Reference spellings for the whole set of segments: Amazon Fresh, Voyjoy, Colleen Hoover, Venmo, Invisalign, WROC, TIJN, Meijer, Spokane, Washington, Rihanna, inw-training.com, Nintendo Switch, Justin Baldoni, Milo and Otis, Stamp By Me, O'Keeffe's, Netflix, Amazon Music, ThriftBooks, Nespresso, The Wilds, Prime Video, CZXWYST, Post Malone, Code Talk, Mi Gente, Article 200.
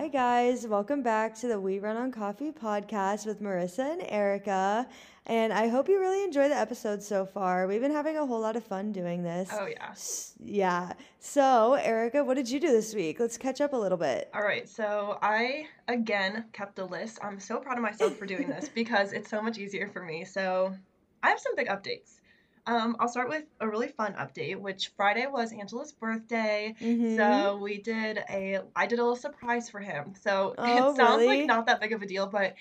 Hi guys, welcome back to the We Run on Coffee podcast with Marissa and Arika, and I hope you really enjoy the episode so far. We've been having a whole lot of fun doing this. Oh yeah. Yeah. So Arika, what did you do this week? Let's catch up a little bit. All right. So I, again, kept the list. I'm so proud of myself for doing this because it's so much easier for me. So I have some big updates. I'll start with a really fun update, which Friday was Angela's birthday, so I did a little surprise for him. So it sounds like not that big of a deal, but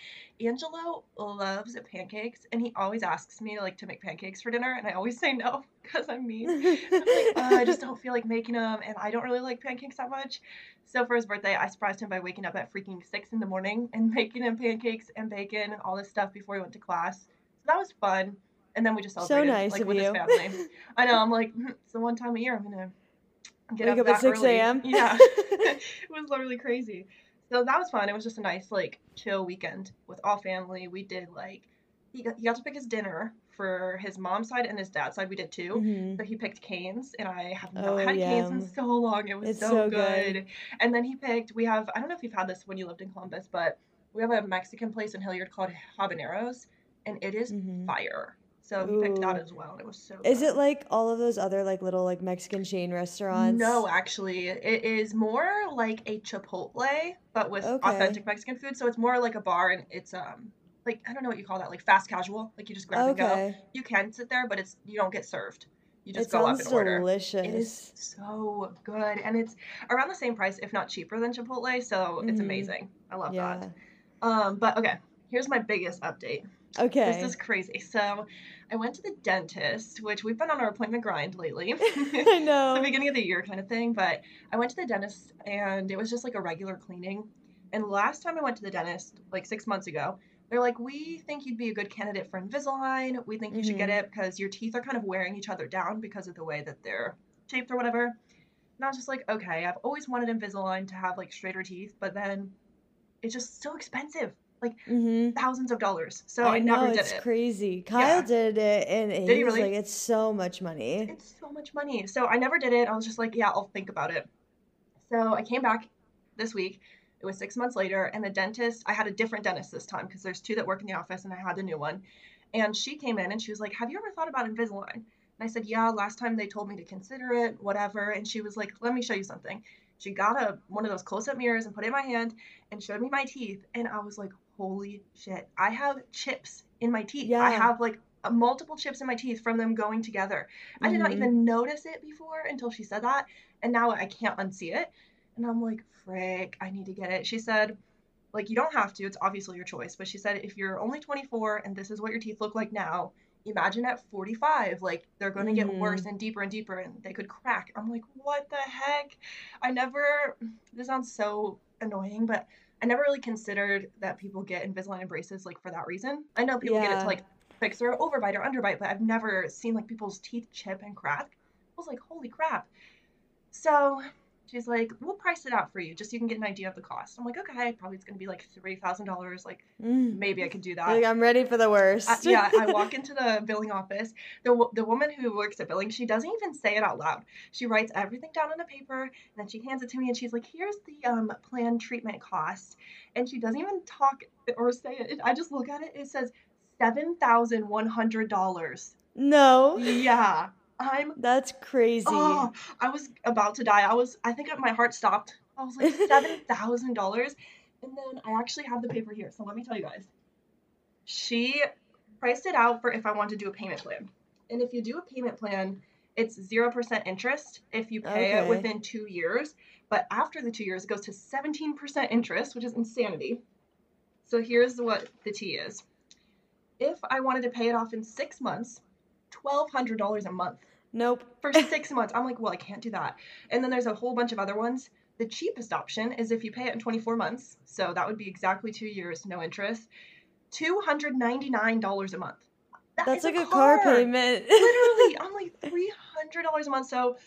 Angelo loves pancakes, and he always asks me to make pancakes for dinner, and I always say no because I'm mean. I'm I just don't feel like making them, and I don't really like pancakes that much. So for his birthday, I surprised him by waking up at freaking 6 in the morning and making him pancakes and bacon and all this stuff before he went to class. So that was fun. And then we just celebrated with his family. I know, I'm like, it's the one time a year I'm gonna wake up at 6 a.m. Yeah, it was literally crazy. So that was fun. It was just a nice chill weekend with all family. We did he got to pick his dinner for his mom's side and his dad's side. We did too. Mm-hmm. So he picked Cane's, and I have not had Cane's in so long. It was so good. And then he picked. I don't know if you've had this when you lived in Columbus, but we have a Mexican place in Hilliard called Habaneros, and it is fire. So he picked that as well. It was so good. Is it all of those other little Mexican chain restaurants? No, actually. It is more like a Chipotle, but with authentic Mexican food. So it's more like a bar, and it's I don't know what you call that, fast casual. You just grab and go. You can sit there, but you don't get served. You just go up and order. Delicious. It is so good. And it's around the same price, if not cheaper than Chipotle, so it's amazing. I love that. But okay, here's my biggest update. Okay. This is crazy. So I went to the dentist, which we've been on our appointment grind lately. I know. It's the beginning of the year kind of thing. But I went to the dentist, and it was just a regular cleaning. And last time I went to the dentist, 6 months ago, they're like, we think you'd be a good candidate for Invisalign. We think you should get it because your teeth are kind of wearing each other down because of the way that they're shaped or whatever. And I was just like, okay, I've always wanted Invisalign to have straighter teeth, but then it's just so expensive. Thousands of dollars. So I never did it. It's crazy. Kyle did it, and he was really? It's so much money. It's so much money. So I never did it. I was just I'll think about it. So I came back this week. It was 6 months later, and the dentist, I had a different dentist this time because there's two that work in the office, and I had the new one. And she came in, and she was like, have you ever thought about Invisalign? And I said, yeah, last time they told me to consider it, whatever. And she was like, let me show you something. She got one of those close-up mirrors and put it in my hand and showed me my teeth. And I was like, holy shit, I have chips in my teeth. Yeah. I have multiple chips in my teeth from them going together. I did not even notice it before until she said that. And now I can't unsee it. And I'm like, frick, I need to get it. She said, you don't have to. It's obviously your choice. But she said, if you're only 24 and this is what your teeth look like now, imagine at 45, they're going to get worse and deeper and they could crack. I'm like, what the heck? This sounds so annoying, but I never really considered that people get Invisalign and braces for that reason. I know people get it to fix their overbite or underbite, but I've never seen people's teeth chip and crack. I was like, holy crap. So she's like, we'll price it out for you just so you can get an idea of the cost. I'm like, okay, probably it's going to be $3,000. Maybe I could do that. I'm ready for the worst. I walk into the billing office. The woman who works at billing, she doesn't even say it out loud. She writes everything down on a paper, and then she hands it to me, and she's like, here's the planned treatment cost. And she doesn't even talk or say it. I just look at it. It says $7,100. No. Yeah. That's crazy. Oh, I was about to die. I think my heart stopped. I was like, $7,000. And then I actually have the paper here. So let me tell you guys. She priced it out for if I want to do a payment plan. And if you do a payment plan, it's 0% interest if you pay it within 2 years. But after the 2 years, it goes to 17% interest, which is insanity. So here's what the tea is. If I wanted to pay it off in 6 months, $1,200 a month. Nope. For 6 months. I'm like, well, I can't do that. And then there's a whole bunch of other ones. The cheapest option is if you pay it in 24 months. So that would be exactly 2 years, no interest. $299 a month. That's like a car payment. Literally. I'm like, $300 a month. So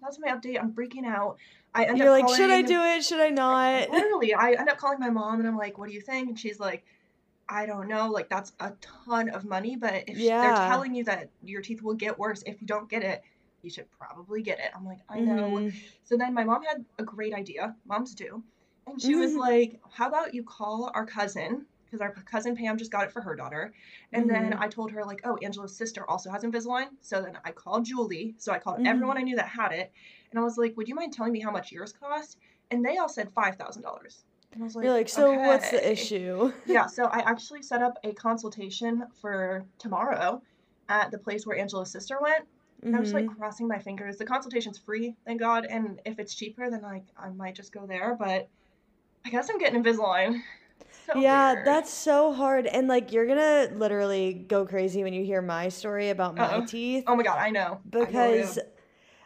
that's my update. I'm freaking out. Should I do it? Should I not? Literally. I end up calling my mom and I'm like, what do you think? And she's like, I don't know, that's a ton of money, but if they're telling you that your teeth will get worse if you don't get it, you should probably get it. I'm like, I know. So then my mom had a great idea. Moms do. And she was like, how about you call our cousin? Because our cousin Pam just got it for her daughter. And then I told her, like, oh, Angela's sister also has Invisalign. So then I called Julie. So I called everyone I knew that had it. And I was like, would you mind telling me how much yours cost? And they all said $5,000. And I was like, you're like, so okay, what's the issue? Yeah, so I actually set up a consultation for tomorrow at the place where Angela's sister went. And I'm just, like, crossing my fingers. The consultation's free, thank God. And if it's cheaper, then, like, I might just go there. But I guess I'm getting Invisalign. So yeah, weird. That's so hard. And, like, you're going to literally go crazy when you hear my story about my teeth. Oh, my God, I know. Because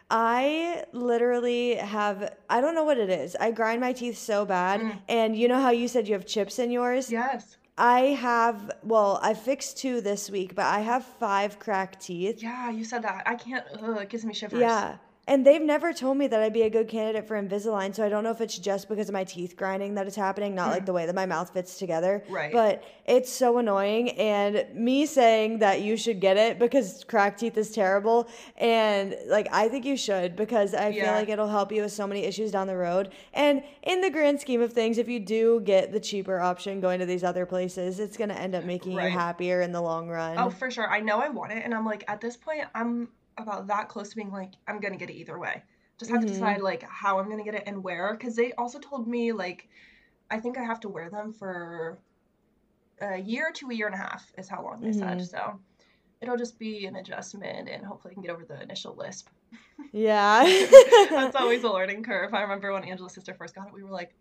I literally have – I don't know what it is. I grind my teeth so bad. And you know how you said you have chips in yours? Yes. I have – well, I fixed 2 this week, but I have 5 cracked teeth. Yeah, you said that. I can't – it gives me shivers. Yeah. And they've never told me that I'd be a good candidate for Invisalign, so I don't know if it's just because of my teeth grinding that it's happening, not like the way that my mouth fits together. Right. But it's so annoying, and me saying that you should get it because cracked teeth is terrible, and, like, I think you should because I feel like it'll help you with so many issues down the road. And in the grand scheme of things, if you do get the cheaper option going to these other places, it's going to end up making you happier in the long run. Oh, for sure. I know I want it, and I'm like, at this point, I'm about that close to being like, I'm gonna get it either way. Just have to decide, like, how I'm gonna get it and where, because they also told me, like, I think I have to wear them for a year to a year and a half is how long they said. So it'll just be an adjustment, and hopefully I can get over the initial lisp. Yeah. That's always a learning curve. I remember when Angela's sister first got it, we were like,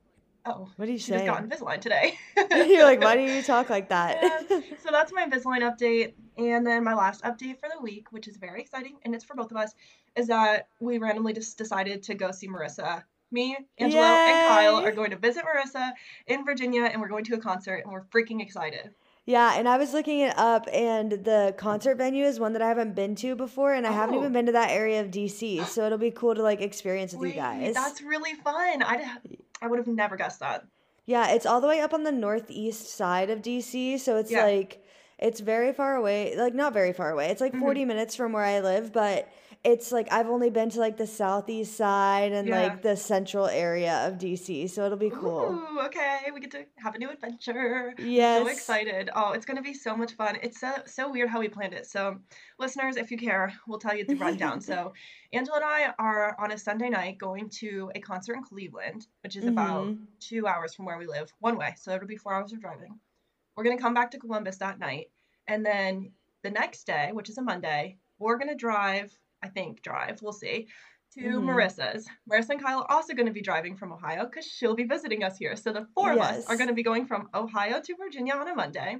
oh, what do you say? Just got Invisalign today. You're like, why do you talk like that? Yeah. So that's my Invisalign update. And then my last update for the week, which is very exciting, and it's for both of us, is that we randomly just decided to go see Marissa. Me, Angela, and Kyle are going to visit Marissa in Virginia, and we're going to a concert, and we're freaking excited. Yeah, and I was looking it up, and the concert venue is one that I haven't been to before, and I haven't even been to that area of D.C., so it'll be cool to, like, experience with you guys. That's really fun. I would have never guessed that. Yeah, it's all the way up on the northeast side of D.C., so it's, like, it's very far away. Like, not very far away. It's, like, 40 minutes from where I live, but it's, like, I've only been to, like, the southeast side and, like, the central area of D.C., so it'll be cool. Ooh, okay. We get to have a new adventure. Yes. I'm so excited. Oh, it's going to be so much fun. It's so weird how we planned it. So, listeners, if you care, we'll tell you the rundown. So, Angela and I are on a Sunday night going to a concert in Cleveland, which is about 2 hours from where we live, one way. So, it'll be 4 hours of driving. We're going to come back to Columbus that night, and then the next day, which is a Monday, we're going to drive, we'll see, to Marissa's. Marissa and Kyle are also going to be driving from Ohio because she'll be visiting us here. So the 4 of us are going to be going from Ohio to Virginia on a Monday,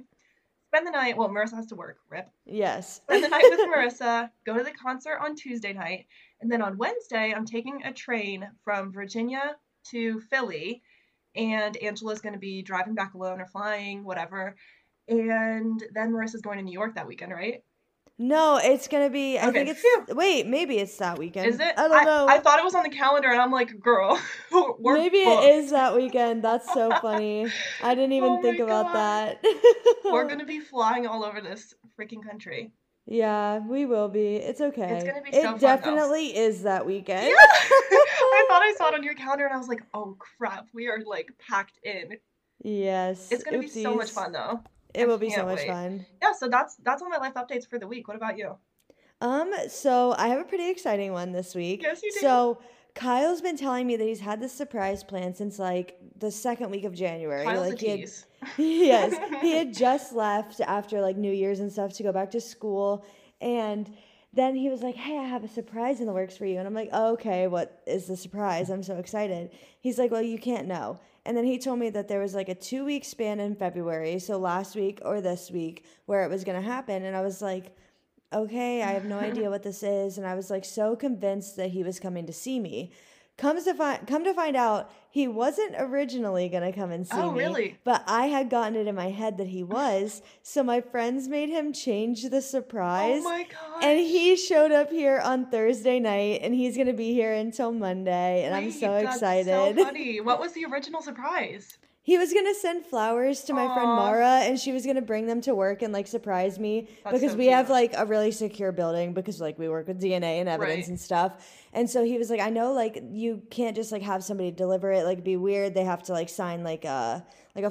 spend the night, well, Marissa has to work, rip. Yes. Spend the night with Marissa, go to the concert on Tuesday night, and then on Wednesday, I'm taking a train from Virginia to Philly, and Angela's going to be driving back alone or flying, whatever. And then Marissa's going to New York that weekend, right? No, it's going to be, I think it's, wait, maybe it's that weekend. Is it? I don't know. I thought it was on the calendar, and I'm like, girl, we're maybe booked. It is that weekend. That's so funny. I didn't even think about that. We're going to be flying all over this freaking country. Yeah, we will be. It's okay. It's going to be so fun, though. It definitely is that weekend. Yeah. I thought I saw it on your calendar, and I was like, oh, crap. We are, like, packed in. Yes. It's going to be so much fun, though. It will be so much fun. Yeah, so that's all my life updates for the week. What about you? So I have a pretty exciting one this week. Yes, you do. So Kyle's been telling me that he's had this surprise plan since, like, the second week of January. Kyle's like, he had just left after, like, New Year's and stuff to go back to school, and then he was like, hey, I have a surprise in the works for you. And I'm like, oh, okay, what is the surprise? I'm so excited. He's like, well, you can't know. And then he told me that there was, like, a 2-week span in February, so last week or this week, where it was going to happen. And I was like, okay, I have no idea what this is. And I was, like, so convinced that he was coming to see me. Come to find out, he wasn't originally going to come and see me. Oh, really? But I had gotten it in my head that he was, so my friends made him change the surprise. Oh, my God! And he showed up here on Thursday night, and he's going to be here until Monday, and I'm so excited. That's so funny. What was the original surprise? He was going to send flowers to my friend Mara, and she was going to bring them to work and, like, surprise me. That's because so we have, like, a really secure building because, like, we work with DNA and evidence and stuff. And so he was like, I know, like, you can't just, like, have somebody deliver it. Like, it'd be weird. They have to, like, sign, like a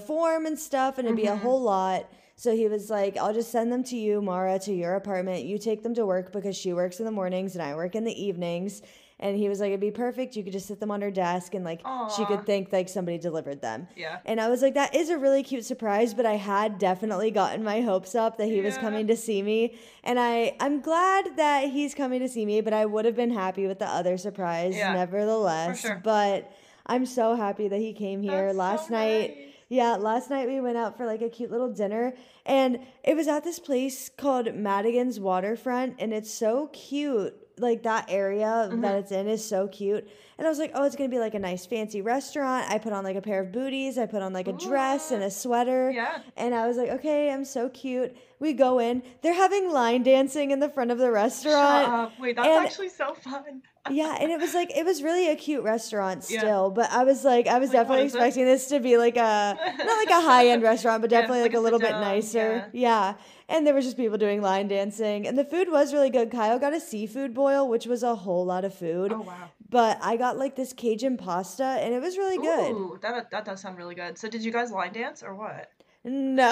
form and stuff, and it'd be a whole lot. So he was like, I'll just send them to you, Mara, to your apartment. You take them to work because she works in the mornings and I work in the evenings. And he was like, it'd be perfect. You could just sit them on her desk and, like, she could think, like, somebody delivered them. Yeah. And I was like, that is a really cute surprise, but I had definitely gotten my hopes up that he was coming to see me. And I'm glad that he's coming to see me, but I would have been happy with the other surprise nevertheless. For sure. But I'm so happy that he came here. That's last so night. Nice. Yeah, last night we went out for, like, a cute little dinner, and it was at this place called Madigan's Waterfront, and it's so cute. Like, that area that it's in is so cute. And I was like, oh, it's going to be, like, a nice fancy restaurant. I put on, like, a pair of booties. I put on, like, a dress and a sweater. Yeah. And I was like, okay, I'm so cute. We go in. They're having line dancing in the front of the restaurant. Shut up. Wait, that's actually so fun. Yeah, and it was really a cute restaurant still. Yeah. But I was definitely expecting this to be, like, a not, like, a high-end restaurant, but definitely, like a little bit nicer. Yeah. And there was just people doing line dancing. And the food was really good. Kyle got a seafood boil, which was a whole lot of food. Oh, wow. But I got, like, this Cajun pasta, and it was really good. Ooh, that does sound really good. So did you guys line dance or what? No.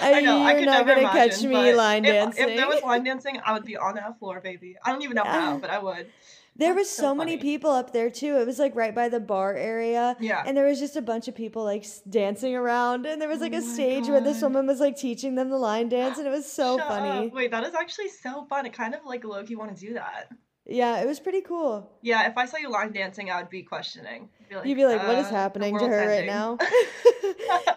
I know. I could never imagine. You're not going to catch me line dancing. If there was line dancing, I would be on that floor, baby. I don't even know how, but I would. There was so many people up there, too. It was, like, right by the bar area. Yeah. And there was just a bunch of people, like, dancing around. And there was, like, a stage where this woman was, like, teaching them the line dance. And it was so funny. Wait, that is actually so fun. It kind of, like, low-key want to do that. Yeah, it was pretty cool. Yeah, if I saw you line dancing, I would be questioning. You'd be like, what is happening to her right now?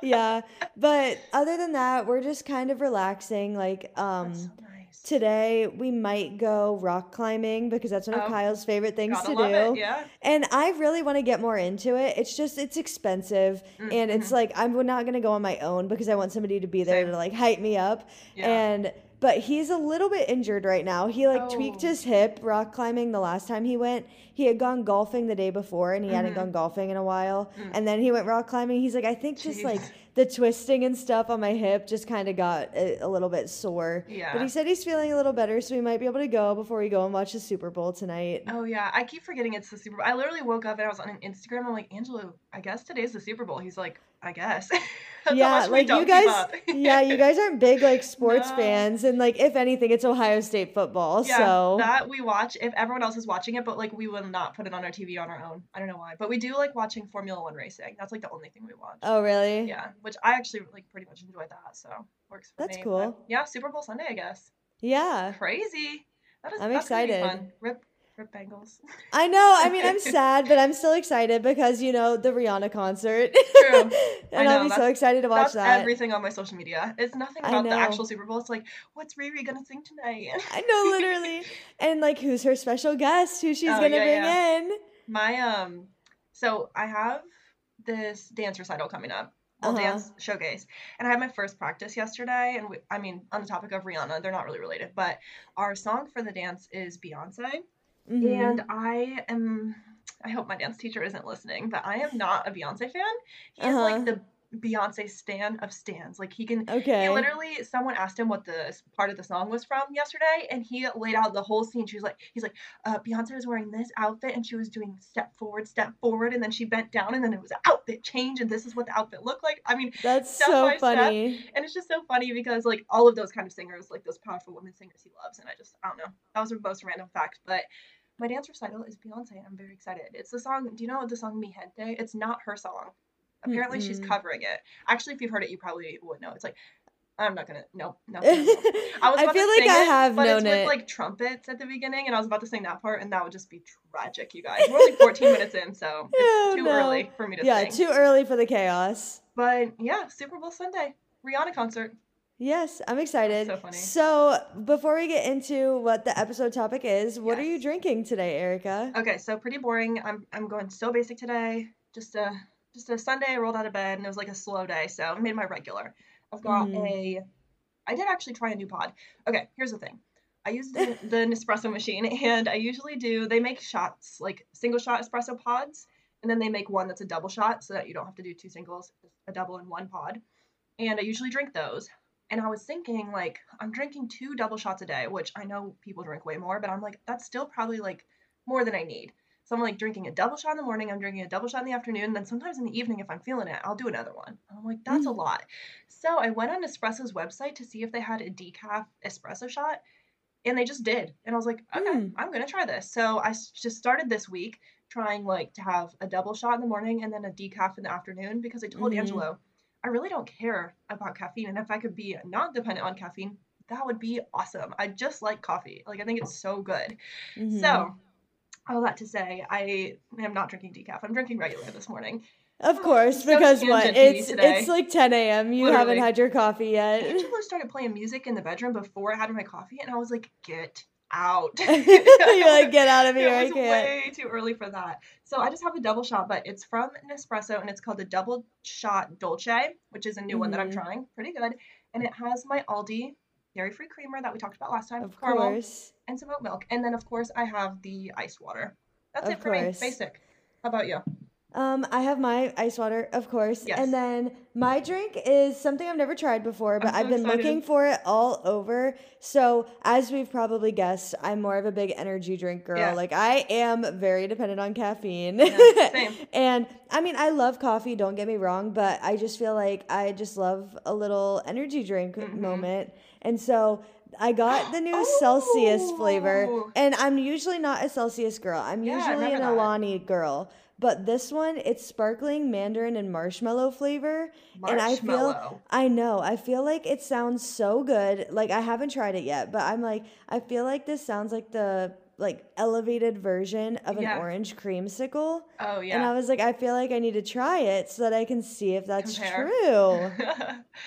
Yeah. But other than that, we're just kind of relaxing. Like, that's so nice. Today we might go rock climbing because that's one of Kyle's favorite things to do. It, yeah. And I really want to get more into it. It's just, it's expensive and it's like, I'm not going to go on my own because I want somebody to be there to, like, hype me up. Yeah. But he's a little bit injured right now. He, like, tweaked his hip rock climbing the last time he went. He had gone golfing the day before, and he hadn't gone golfing in a while. Mm. And then he went rock climbing. He's like, I think just, like, the twisting and stuff on my hip just kind of got a little bit sore. Yeah. But he said he's feeling a little better, so we might be able to go before we go and watch the Super Bowl tonight. Oh, yeah. I keep forgetting it's the Super Bowl. I literally woke up, and I was on Instagram. I'm like, Angelo, I guess today's the Super Bowl. He's like, I guess. Yeah, like, you guys, you guys aren't big, like, sports fans, and, like, if anything, it's Ohio State football, so. Yeah, that we watch, if everyone else is watching it, but, like, we will not put it on our TV on our own. I don't know why, but we do like watching Formula One racing. That's, like, the only thing we watch. Oh, really? Yeah, which I actually, like, pretty much enjoy that, so works for me. That's cool. But, yeah, Super Bowl Sunday, I guess. Yeah. Crazy. I'm excited. Fun. Rip Bengals. I know. I mean, I'm sad, but I'm still excited because, you know, the Rihanna concert. True. And I'll be so excited to watch that. That's everything on my social media. It's nothing about the actual Super Bowl. It's like, what's Riri going to sing tonight? I know, literally. And, like, who's her special guest? Who she's going to bring in? So I have this dance recital coming up. Dance showcase. And I had my first practice yesterday. And on the topic of Rihanna, they're not really related, but our song for the dance is Beyoncé. Mm-hmm. And I hope my dance teacher isn't listening, but I am not a Beyonce fan. He is like the Beyonce stan of stans. Like, he can, he literally, someone asked him what the part of the song was from yesterday, and he laid out the whole scene. He's like, Beyonce was wearing this outfit, and she was doing step forward, and then she bent down, and then it was an outfit change, and this is what the outfit looked like. I mean, that's so funny. Step. And it's just so funny because, like, all of those kind of singers, like, those powerful women singers he loves, and I don't know. That was the most random fact, but my dance recital is Beyonce, and I'm very excited. It's the song, do you know the song Mi Gente? It's not her song. Apparently she's covering it. Actually, if you've heard it, you probably would know. It's like, I'm not gonna. No. I feel like I have known it. But it's with, like, trumpets at the beginning, and I was about to sing that part, and that would just be tragic, you guys. We're only 14 minutes in, so it's too early for me to sing. Yeah, too early for the chaos. But yeah, Super Bowl Sunday, Rihanna concert. Yes, I'm excited. So funny. So before we get into what the episode topic is, what are you drinking today, Erica? Okay, so pretty boring. I'm going so basic today. Just a Sunday, I rolled out of bed, and it was, like, a slow day, so I made my regular. I've got I did actually try a new pod. Okay, here's the thing. I used the Nespresso machine, and I usually do, they make shots, like, single shot espresso pods, And then they make one that's a double shot so that you don't have to do two singles, a double and one pod. And I usually drink those. And I was thinking, like, I'm drinking two double shots a day, which I know people drink way more, but I'm like, that's still probably, like, more than I need. So I'm, like, drinking a double shot in the morning, I'm drinking a double shot in the afternoon, and then sometimes in the evening, if I'm feeling it, I'll do another one. And I'm like, that's a lot. So I went on Nespresso's website to see if they had a decaf espresso shot, and they just did. And I was like, okay, I'm going to try this. So I just started this week trying, like, to have a double shot in the morning and then a decaf in the afternoon, because I told Angelo, I really don't care about caffeine, and if I could be not dependent on caffeine, that would be awesome. I just like coffee. Like, I think it's so good. So all that to say, I am not drinking decaf. I'm drinking regular this morning. Of course, because what? It's like 10 a.m. You haven't had your coffee yet. Angelo started playing music in the bedroom before I had my coffee, and I was like, get out. You're like, get out of here. It was way too early for that. So I just have a double shot, but it's from Nespresso, and it's called the Double Shot Dolce, which is a new one that I'm trying. Pretty good. And it has my Aldi dairy-free creamer that we talked about last time. Of course. And some oat milk. And then, of course, I have the ice water. That's it for me. Basic. How about you? I have my ice water, of course. Yes. And then my drink is something I've never tried before, but I've been looking for it all over. So as we've probably guessed, I'm more of a big energy drink girl. Yeah. Like, I am very dependent on caffeine. Yeah, same. And I mean, I love coffee, don't get me wrong, but I just feel like I just love a little energy drink moment. And so I got the new Celsius flavor, and I'm usually not a Celsius girl. I'm usually an Alani girl. But this one, it's sparkling mandarin and marshmallow flavor. And I feel like it sounds so good. Like, I haven't tried it yet, but I'm like, I feel like this sounds like the, like, elevated version of an orange creamsicle. Oh, yeah. And I was like, I feel like I need to try it so that I can see if that's true.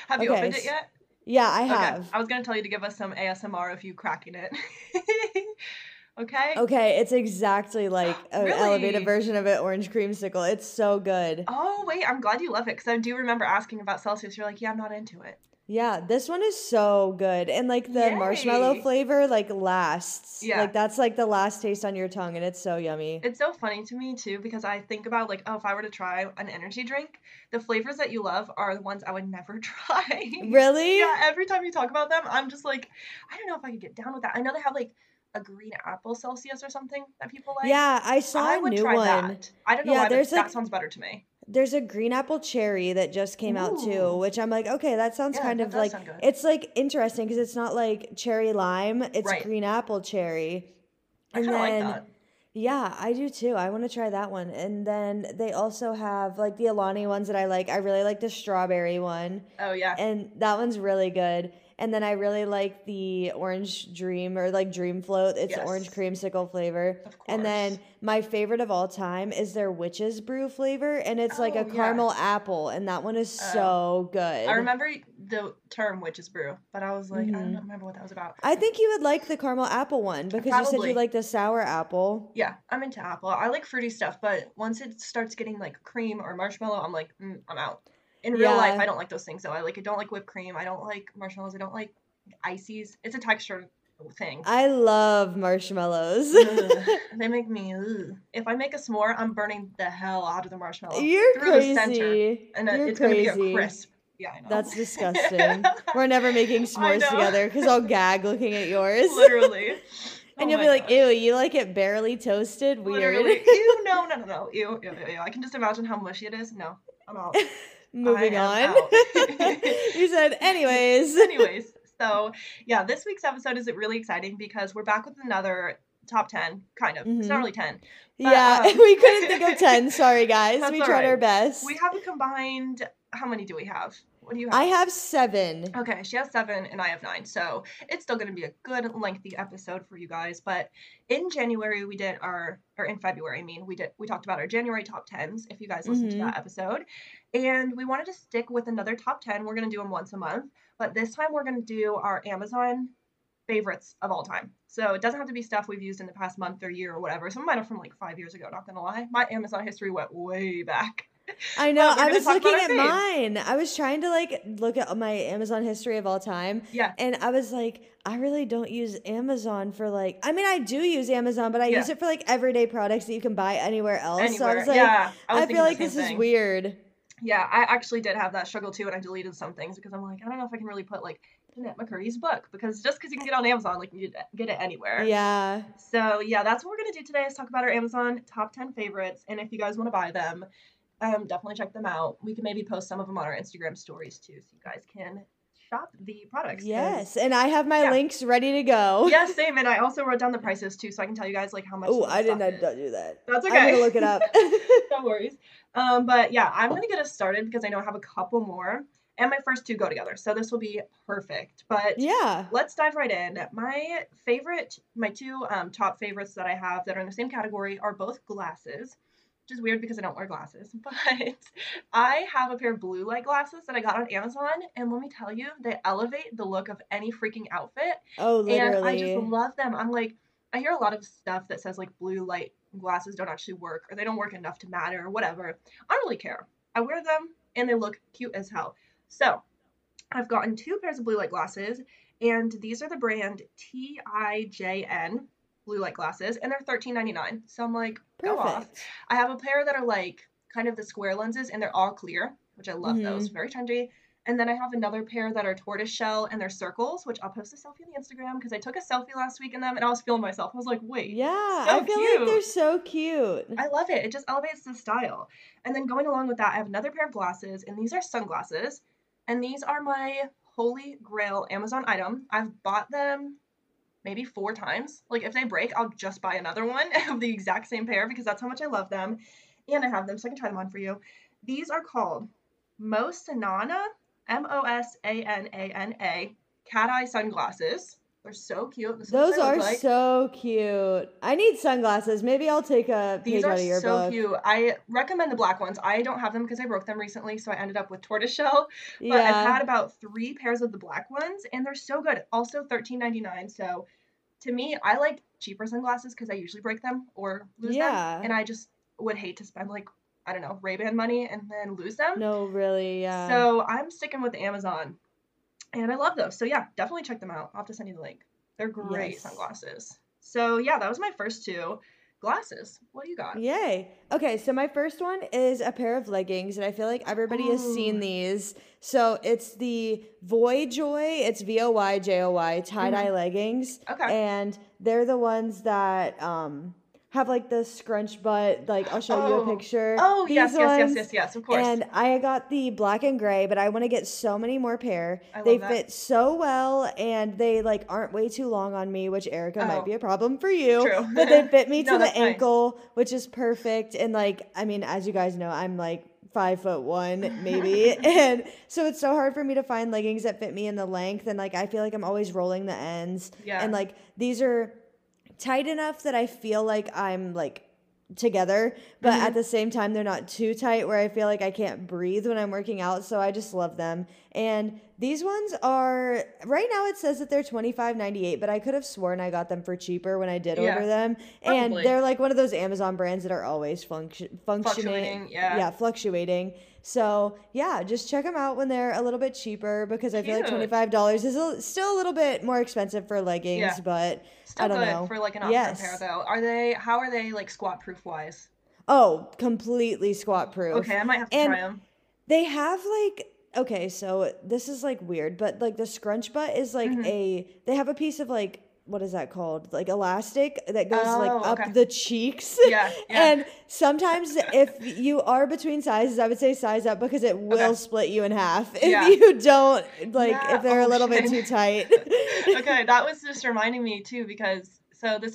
Have you opened it yet? Yeah, I have. Okay. I was going to tell you to give us some ASMR of you cracking it. Okay. It's exactly like an elevated version of an orange creamsicle. It's so good. Oh, wait. I'm glad you love it, because I do remember asking about Celsius. You're like, yeah, I'm not into it. Yeah, this one is so good. And, like, the marshmallow flavor, like, lasts. Yeah. Like, that's, like, the last taste on your tongue, and it's so yummy. It's so funny to me, too, because I think about, like, oh, if I were to try an energy drink, the flavors that you love are the ones I would never try. Really? Yeah, every time you talk about them, I'm just like, I don't know if I could get down with that. I know they have, like, a green apple Celsius or something that people like. Yeah, I saw a new one. That. I don't know why, but that sounds better to me. There's a green apple cherry that just came out too, which I'm like, okay, that sounds kind of like, it's like interesting because it's not like cherry lime, it's green apple cherry. And I kind of like that. Yeah, I do too. I want to try that one. And then they also have, like, the Alani ones that I like. I really like the strawberry one. Oh, yeah. And that one's really good. And then I really like the orange dream, or like dream float. It's orange creamsicle flavor. Of course. And then my favorite of all time is their witch's brew flavor. And it's like a caramel apple. And that one is so good. I remember the term witch's brew, but I was like, I don't remember what that was about. I think you would like the caramel apple one because you said you like the sour apple. Yeah, I'm into apple. I like fruity stuff. But once it starts getting like cream or marshmallow, I'm like, I'm out. In real life, I don't like those things, though. I don't like whipped cream. I don't like marshmallows. I don't like ices. It's a texture thing. I love marshmallows. They make me, if I make a s'more, I'm burning the hell out of the marshmallow. You're crazy. The center, and it's going to be a crisp. Yeah, I know. That's disgusting. We're never making s'mores together because I'll gag looking at yours. Literally. And you'll be like, ew, you like it barely toasted? Weird. Literally. Ew, no. Ew. I can just imagine how mushy it is. No, I'm out. Moving on. You said, anyways. So, yeah, this week's episode is really exciting because we're back with another top 10, kind of. Mm-hmm. It's not really 10. But, we couldn't think of 10. Sorry, guys. We tried our best. We have a combined, how many do we have? What do you have? I have 7. Okay, she has 7 and I have 9. So, it's still going to be a good, lengthy episode for you guys. But in January, we did our, or in February, we talked about our January top 10s, if you guys listened to that episode. And we wanted to stick with another top 10. We're going to do them once a month, but this time we're going to do our Amazon favorites of all time. So it doesn't have to be stuff we've used in the past month or year or whatever. Some of mine are from like 5 years ago, not going to lie. My Amazon history went way back. I know. I was looking at mine. I was trying to like look at my Amazon history of all time. Yeah. And I was like, I really don't use Amazon for like, I mean, I do use Amazon, but I use it for like everyday products that you can buy anywhere else. So I was like, I feel like this is weird. Yeah, I actually did have that struggle too, and I deleted some things because I'm like, I don't know if I can really put like Jennette McCurdy's book, because just because you can get it on Amazon, like you get it anywhere. Yeah. So yeah, that's what we're gonna do today, is talk about our Amazon top 10 favorites, and if you guys want to buy them, definitely check them out. We can maybe post some of them on our Instagram stories too, so you guys can shop the products. Yes, and I have my links ready to go. Yes, same. And I also wrote down the prices too, so I can tell you guys like how much. Oh, I did not do that. That's okay. I'm gonna look it up. No worries. But yeah, I'm gonna get us started because I know I have a couple more, and my first two go together, so this will be perfect. But yeah, let's dive right in. My favorite, my two top favorites that I have that are in the same category are both glasses, which is weird because I don't wear glasses, but I have a pair of blue light glasses that I got on Amazon, and let me tell you, they elevate the look of any freaking outfit. Oh, literally. And I just love them. I'm like, I hear a lot of stuff that says like blue light glasses don't actually work, or they don't work enough to matter, or whatever. I don't really care. I wear them and they look cute as hell. So I've gotten two pairs of blue light glasses, and these are the brand TIJN blue light glasses, and they're $13.99. So I'm like, go off. I have a pair that are like kind of the square lenses, and they're all clear, which I love those. Very trendy. And then I have another pair that are tortoise shell, and they're circles, which I'll post a selfie on the Instagram because I took a selfie last week in them, and I was feeling myself. I was like, wait. Yeah, so I feel like they're so cute. I love it. It just elevates the style. And then going along with that, I have another pair of glasses, and these are sunglasses, and these are my holy grail Amazon item. I've bought them maybe 4 times. Like, if they break, I'll just buy another one of the exact same pair because that's how much I love them. And I have them, so I can try them on for you. These are called Mosanana, Mosanana, cat eye sunglasses. They're so cute. Those are like so cute. I need sunglasses. Maybe I'll take a page out of your book. These are so cute. I recommend the black ones. I don't have them because I broke them recently, so I ended up with tortoiseshell. But yeah, I've had about 3 pairs of the black ones, and they're so good. Also $13.99. So to me, I like cheaper sunglasses because I usually break them or lose them. And I just would hate to spend like, I don't know, Ray-Ban money and then lose them. No, really, yeah. So I'm sticking with Amazon, and I love those. So yeah, definitely check them out. I'll have to send you the link. They're great sunglasses. So yeah, that was my first two glasses. What do you got? Yay. Okay, so my first one is a pair of leggings, and I feel like everybody has seen these. So it's the Voy Joy, it's Voyjoy tie-dye leggings. Okay. And they're the ones that have like the scrunch butt, like I'll show you a picture. Oh, yes, of course. And I got the black and gray, but I want to get so many more pair. They fit so well, and they like aren't way too long on me, which Erica might be a problem for you. True. But they fit me to the ankle, which is perfect. And like, I mean, as you guys know, I'm like 5'1" maybe. And so it's so hard for me to find leggings that fit me in the length. And like, I feel like I'm always rolling the ends. Yeah. And like, these are tight enough that I feel like I'm like together, but at the same time they're not too tight where I feel like I can't breathe when I'm working out. So I just love them. And these ones are, right now it says that they're $25.98, but I could have sworn I got them for cheaper when I did order them. Probably. And they're like one of those Amazon brands that are always fluctuating. Yeah, fluctuating. So yeah, just check them out when they're a little bit cheaper because I feel like $25 is still a little bit more expensive for leggings, but still I don't know. For like an off-pair though. Are they? How are they like squat proof wise? Oh, completely squat proof. Okay, I might have to try them. They have like, okay, so this is like weird, but like the scrunch butt is like they have a piece of like, what is that called? Like elastic that goes like up the cheeks. Yeah. And sometimes if you are between sizes, I would say size up because it will split you in half if you don't like if they're a little bit too tight. Okay, that was just reminding me too because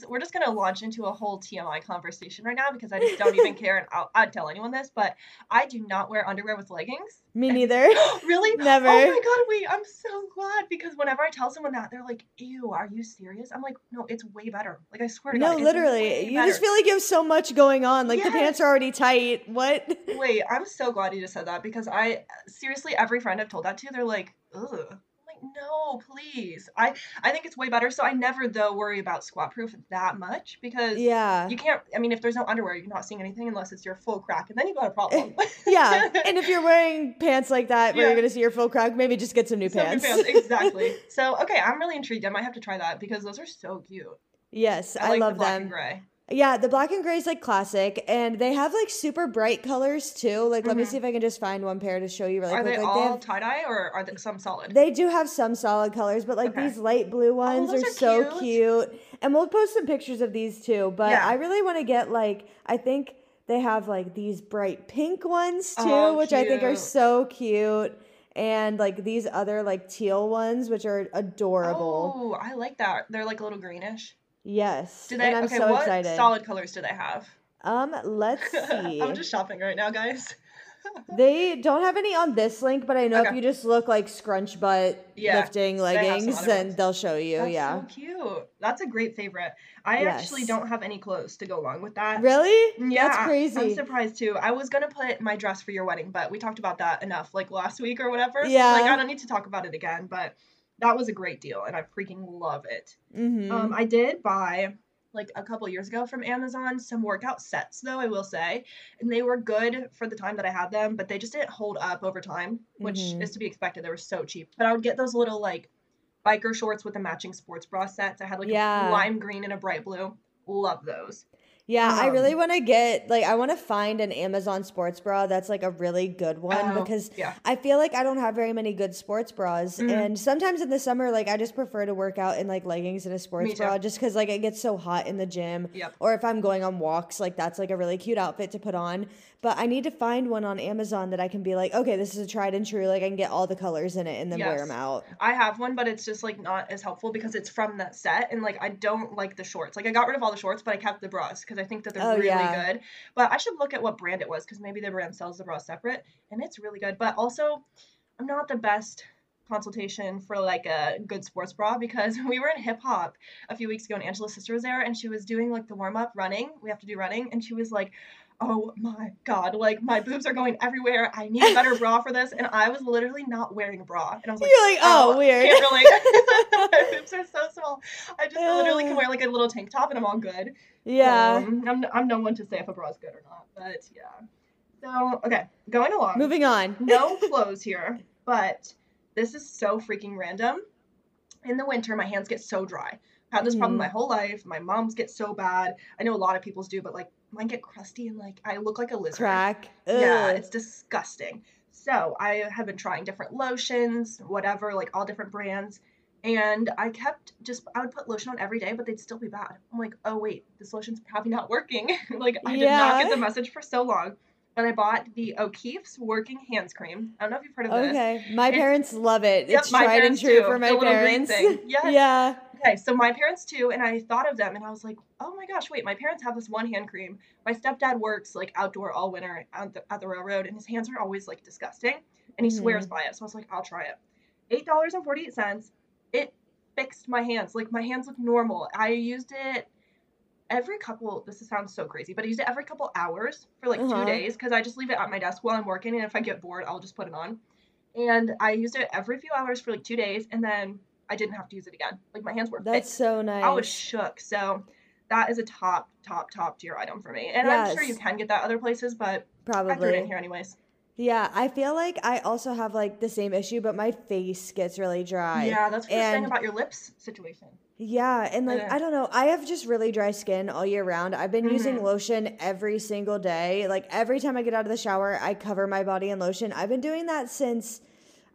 we're just gonna launch into a whole TMI conversation right now because I just don't even care, and I'd tell anyone this, but I do not wear underwear with leggings. Me neither. Really? Never. Oh my god, wait! I'm so glad because whenever I tell someone that, they're like, "Ew, are you serious?" I'm like, "No, it's way better." Like I swear to God. No, literally, you just feel like you have so much going on. Like the pants are already tight. What? Wait, I'm so glad you just said that because I seriously, every friend I've told that to, they're like, "Ugh." no, please. I think it's way better. So I never, though, worry about squat proof that much because you can't, I mean, if there's no underwear, you're not seeing anything unless it's your full crack, and then you've got a problem. Yeah. And if you're wearing pants like that where you're going to see your full crack, maybe just get some new pants. Exactly. So, okay, I'm really intrigued. I might have to try that because those are so cute. Yes, I love the black them. And gray. Yeah, the black and gray is like classic, and they have like super bright colors too. Like, let me see if I can just find one pair to show you really quick. Are they all tie dye, or are some solid? They do have some solid colors, but like these light blue ones are so cute. And we'll post some pictures of these too. But I really want to get like, I think they have like these bright pink ones too, which I think are so cute. And like these other like teal ones, which are adorable. Oh, I like that. They're like a little greenish. Yes. Do they, and I'm so what excited. Solid colors do they have? Let's see. I'm just shopping right now, guys. They don't have any on this link, but I know if you just look like scrunch butt lifting leggings, then they'll show you. That's so cute. That's a great favorite. I actually don't have any clothes to go along with that. Really? Yeah. That's crazy. I'm surprised too. I was going to put my dress for your wedding, but we talked about that enough like last week or whatever. Yeah. So, like, I don't need to talk about it again, but that was a great deal, and I freaking love it. Mm-hmm. I did buy, like, a couple years ago from Amazon some workout sets, though, I will say. And they were good for the time that I had them, but they just didn't hold up over time, which is to be expected. They were so cheap. But I would get those little, like, biker shorts with the matching sports bra sets. I had, like, a lime green and a bright blue. Love those. Yeah, I really want to get, like, I want to find an Amazon sports bra that's, like, a really good one because I feel like I don't have very many good sports bras. And sometimes in the summer, like, I just prefer to work out in, like, leggings and a sports bra just because, like, it gets so hot in the gym. Yep. Or if I'm going on walks, like, that's, like, a really cute outfit to put on. But I need to find one on Amazon that I can be like, okay, this is a tried and true. Like, I can get all the colors in it and then wear them out. I have one, but it's just, like, not as helpful because it's from that set. And, like, I don't like the shorts. Like, I got rid of all the shorts, but I kept the bras because I think that they're really good. But I should look at what brand it was because maybe the brand sells the bra separate, and it's really good. But also, I'm not the best consultation for, like, a good sports bra because we were in hip-hop a few weeks ago, and Angela's sister was there, and she was doing, like, the warm-up running. We have to do running. And she was like, oh, my God, like, my boobs are going everywhere. I need a better bra for this. And I was literally not wearing a bra. And I was like, you're like, oh, weird. Can't relate. My boobs are so small. I just literally can wear, like, a little tank top, and I'm all good. Yeah. I'm no one to say if a bra is good or not. But, yeah. So, okay, going along. Moving on. No clothes here, but this is so freaking random. In the winter, my hands get so dry. I've had this problem my whole life. My mom's get so bad. I know a lot of people's do, but, like, mine get crusty and, like, I look like a lizard. Crack. Ugh. Yeah, it's disgusting. So I have been trying different lotions, whatever, like, all different brands. And I kept just, I would put lotion on every day, but they'd still be bad. I'm like, oh, wait, this lotion's probably not working. Like, I did not get the message for so long. But I bought the O'Keeffe's Working Hands Cream. I don't know if you've heard of this. Okay. My parents love it. It's tried and true for my parents. Yes. Yeah. Okay, so my parents too, and I thought of them, and I was like, oh my gosh, wait, my parents have this one hand cream. My stepdad works, like, outdoor all winter at the railroad, and his hands are always, like, disgusting, and he swears by it. So I was like, I'll try it. $8.48. It fixed my hands. Like, my hands look normal. I used it every couple, this sounds so crazy, but I used it every couple hours for, like, 2 days, because I just leave it at my desk while I'm working, and if I get bored, I'll just put it on. And I used it every few hours for, like, 2 days, and then I didn't have to use it again. Like, my hands were fixed. That's so nice. I was shook. So that is a top tier item for me. And I'm sure you can get that other places, but probably I threw it in here anyways. Yeah, I feel like I also have, like, the same issue, but my face gets really dry. Yeah, that's what you're saying about your lips situation. Yeah, and, like, I don't know. I have just really dry skin all year round. I've been using lotion every single day. Like, every time I get out of the shower, I cover my body in lotion. I've been doing that since,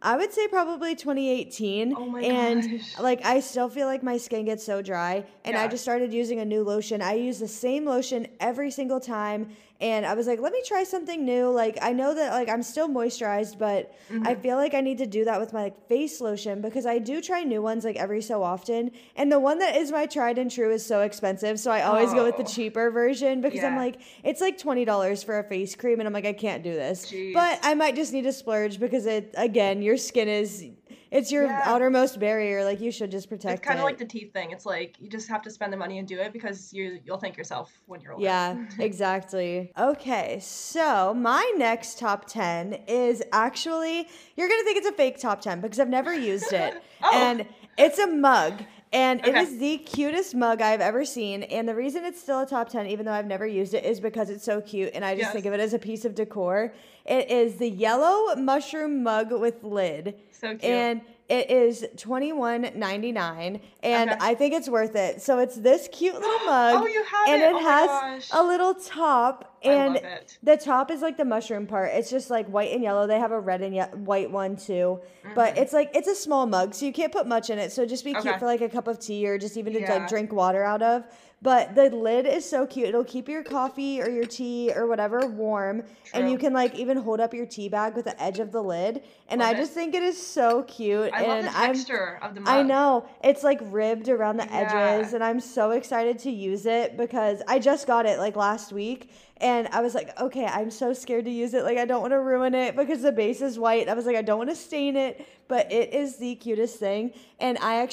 I would say, probably 2018. Oh my gosh. Like, I still feel like my skin gets so dry. And I just started using a new lotion. I use the same lotion every single time. And I was like, let me try something new. Like, I know that, like, I'm still moisturized, but I feel like I need to do that with my, like, face lotion, because I do try new ones, like, every so often. And the one that is my tried and true is so expensive. So I always go with the cheaper version because I'm like, it's like $20 for a face cream. And I'm like, I can't do this. Jeez. But I might just need to splurge because, it again, your skin is It's your outermost barrier. Like, you should just protect it. It's kind of like the teeth thing. It's like, you just have to spend the money and do it, because you'll thank yourself when you're older. Yeah, exactly. Okay, so my next top 10 is actually, you're going to think it's a fake top 10 because I've never used it. Oh. And it's a mug. And it is the cutest mug I've ever seen. And the reason it's still a top 10, even though I've never used it, is because it's so cute. And I just think of it as a piece of decor. It is the yellow mushroom mug with lid. So cute. And it is $21.99. And I think it's worth it. So it's this cute little mug. Oh, you have and it. And it has a little top. And I love it. The top is like the mushroom part. It's just like white and yellow. They have a red and white one too. Mm-hmm. But it's like, it's a small mug, so you can't put much in it. So just be cute for like a cup of tea or just even to like drink water out of. But the lid is so cute. It'll keep your coffee or your tea or whatever warm. True. And you can like even hold up your tea bag with the edge of the lid. And love I just it. Think it is so cute. I love the texture of the mug. I know. It's like ribbed around the edges. And I'm so excited to use it because I just got it like last week. And I was like, okay, I'm so scared to use it. Like, I don't want to ruin it because the base is white. I was like, I don't want to stain it, but it is the cutest thing. And I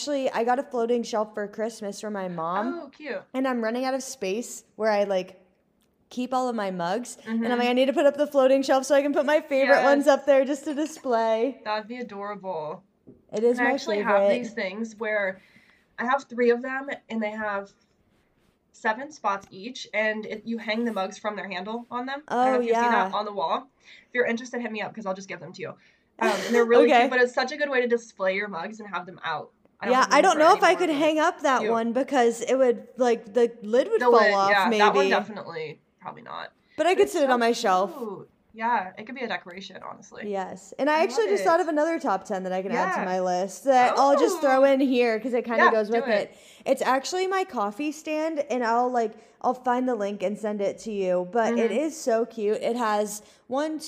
got a floating shelf for Christmas for my mom. Oh, cute. And I'm running out of space where I like keep all of my mugs. Mm-hmm. And I'm like, I need to put up the floating shelf so I can put my favorite ones up there just to display. That'd be adorable. It is my favorite. I actually have these things where I have 3 of them and they have 7 spots each, and you hang the mugs from their handle on them. Oh, I don't know if you've seen that on the wall. If you're interested, hit me up because I'll just give them to you. And they're really cute, but it's such a good way to display your mugs and have them out. I don't know if I could hang up that one because it would, like, the lid would fall off, maybe. That one definitely, probably not. But I could sit it on my shelf. Yeah, it could be a decoration, honestly. Yes. And I actually just thought of another top 10 that I can add to my list that I'll just throw in here because it kind of goes with it. It's actually my coffee stand, and I'll find the link and send it to you. But it is so cute. It has 5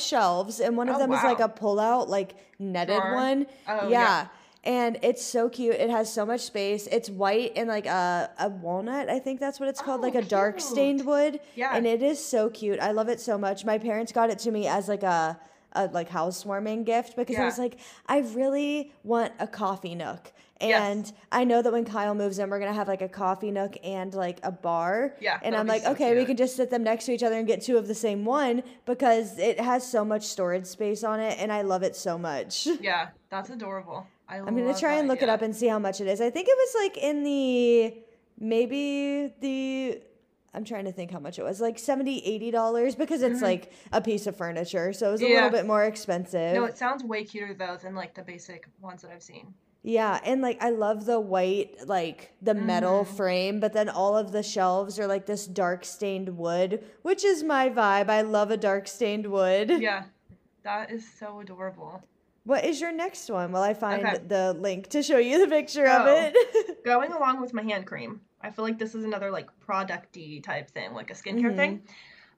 shelves, and one of them is like a pull-out, like netted one. Oh, yeah. And it's so cute. It has so much space. It's white and like a walnut, I think that's what it's called, like a dark stained wood. Yeah. And it is so cute. I love it so much. My parents got it to me as like a like housewarming gift because I was like, I really want a coffee nook. And I know that when Kyle moves in, we're going to have like a coffee nook and like a bar. Yeah. And I'm like, we can just sit them next to each other and get 2 of the same one because it has so much storage space on it. And I love it so much. Yeah. That's adorable. I'm going to try and look it up and see how much it is. I think it was like I'm trying to think how much it was, like $70, $80 because it's like a piece of furniture. So it was a little bit more expensive. No, it sounds way cuter though than like the basic ones that I've seen. Yeah, and like I love the white, like the metal frame, but then all of the shelves are like this dark stained wood, which is my vibe. I love a dark stained wood. Yeah, that is so adorable. What is your next one? Well, I find the link to show you the picture of it. Going along with my hand cream, I feel like this is another like product-y type thing, like a skincare thing.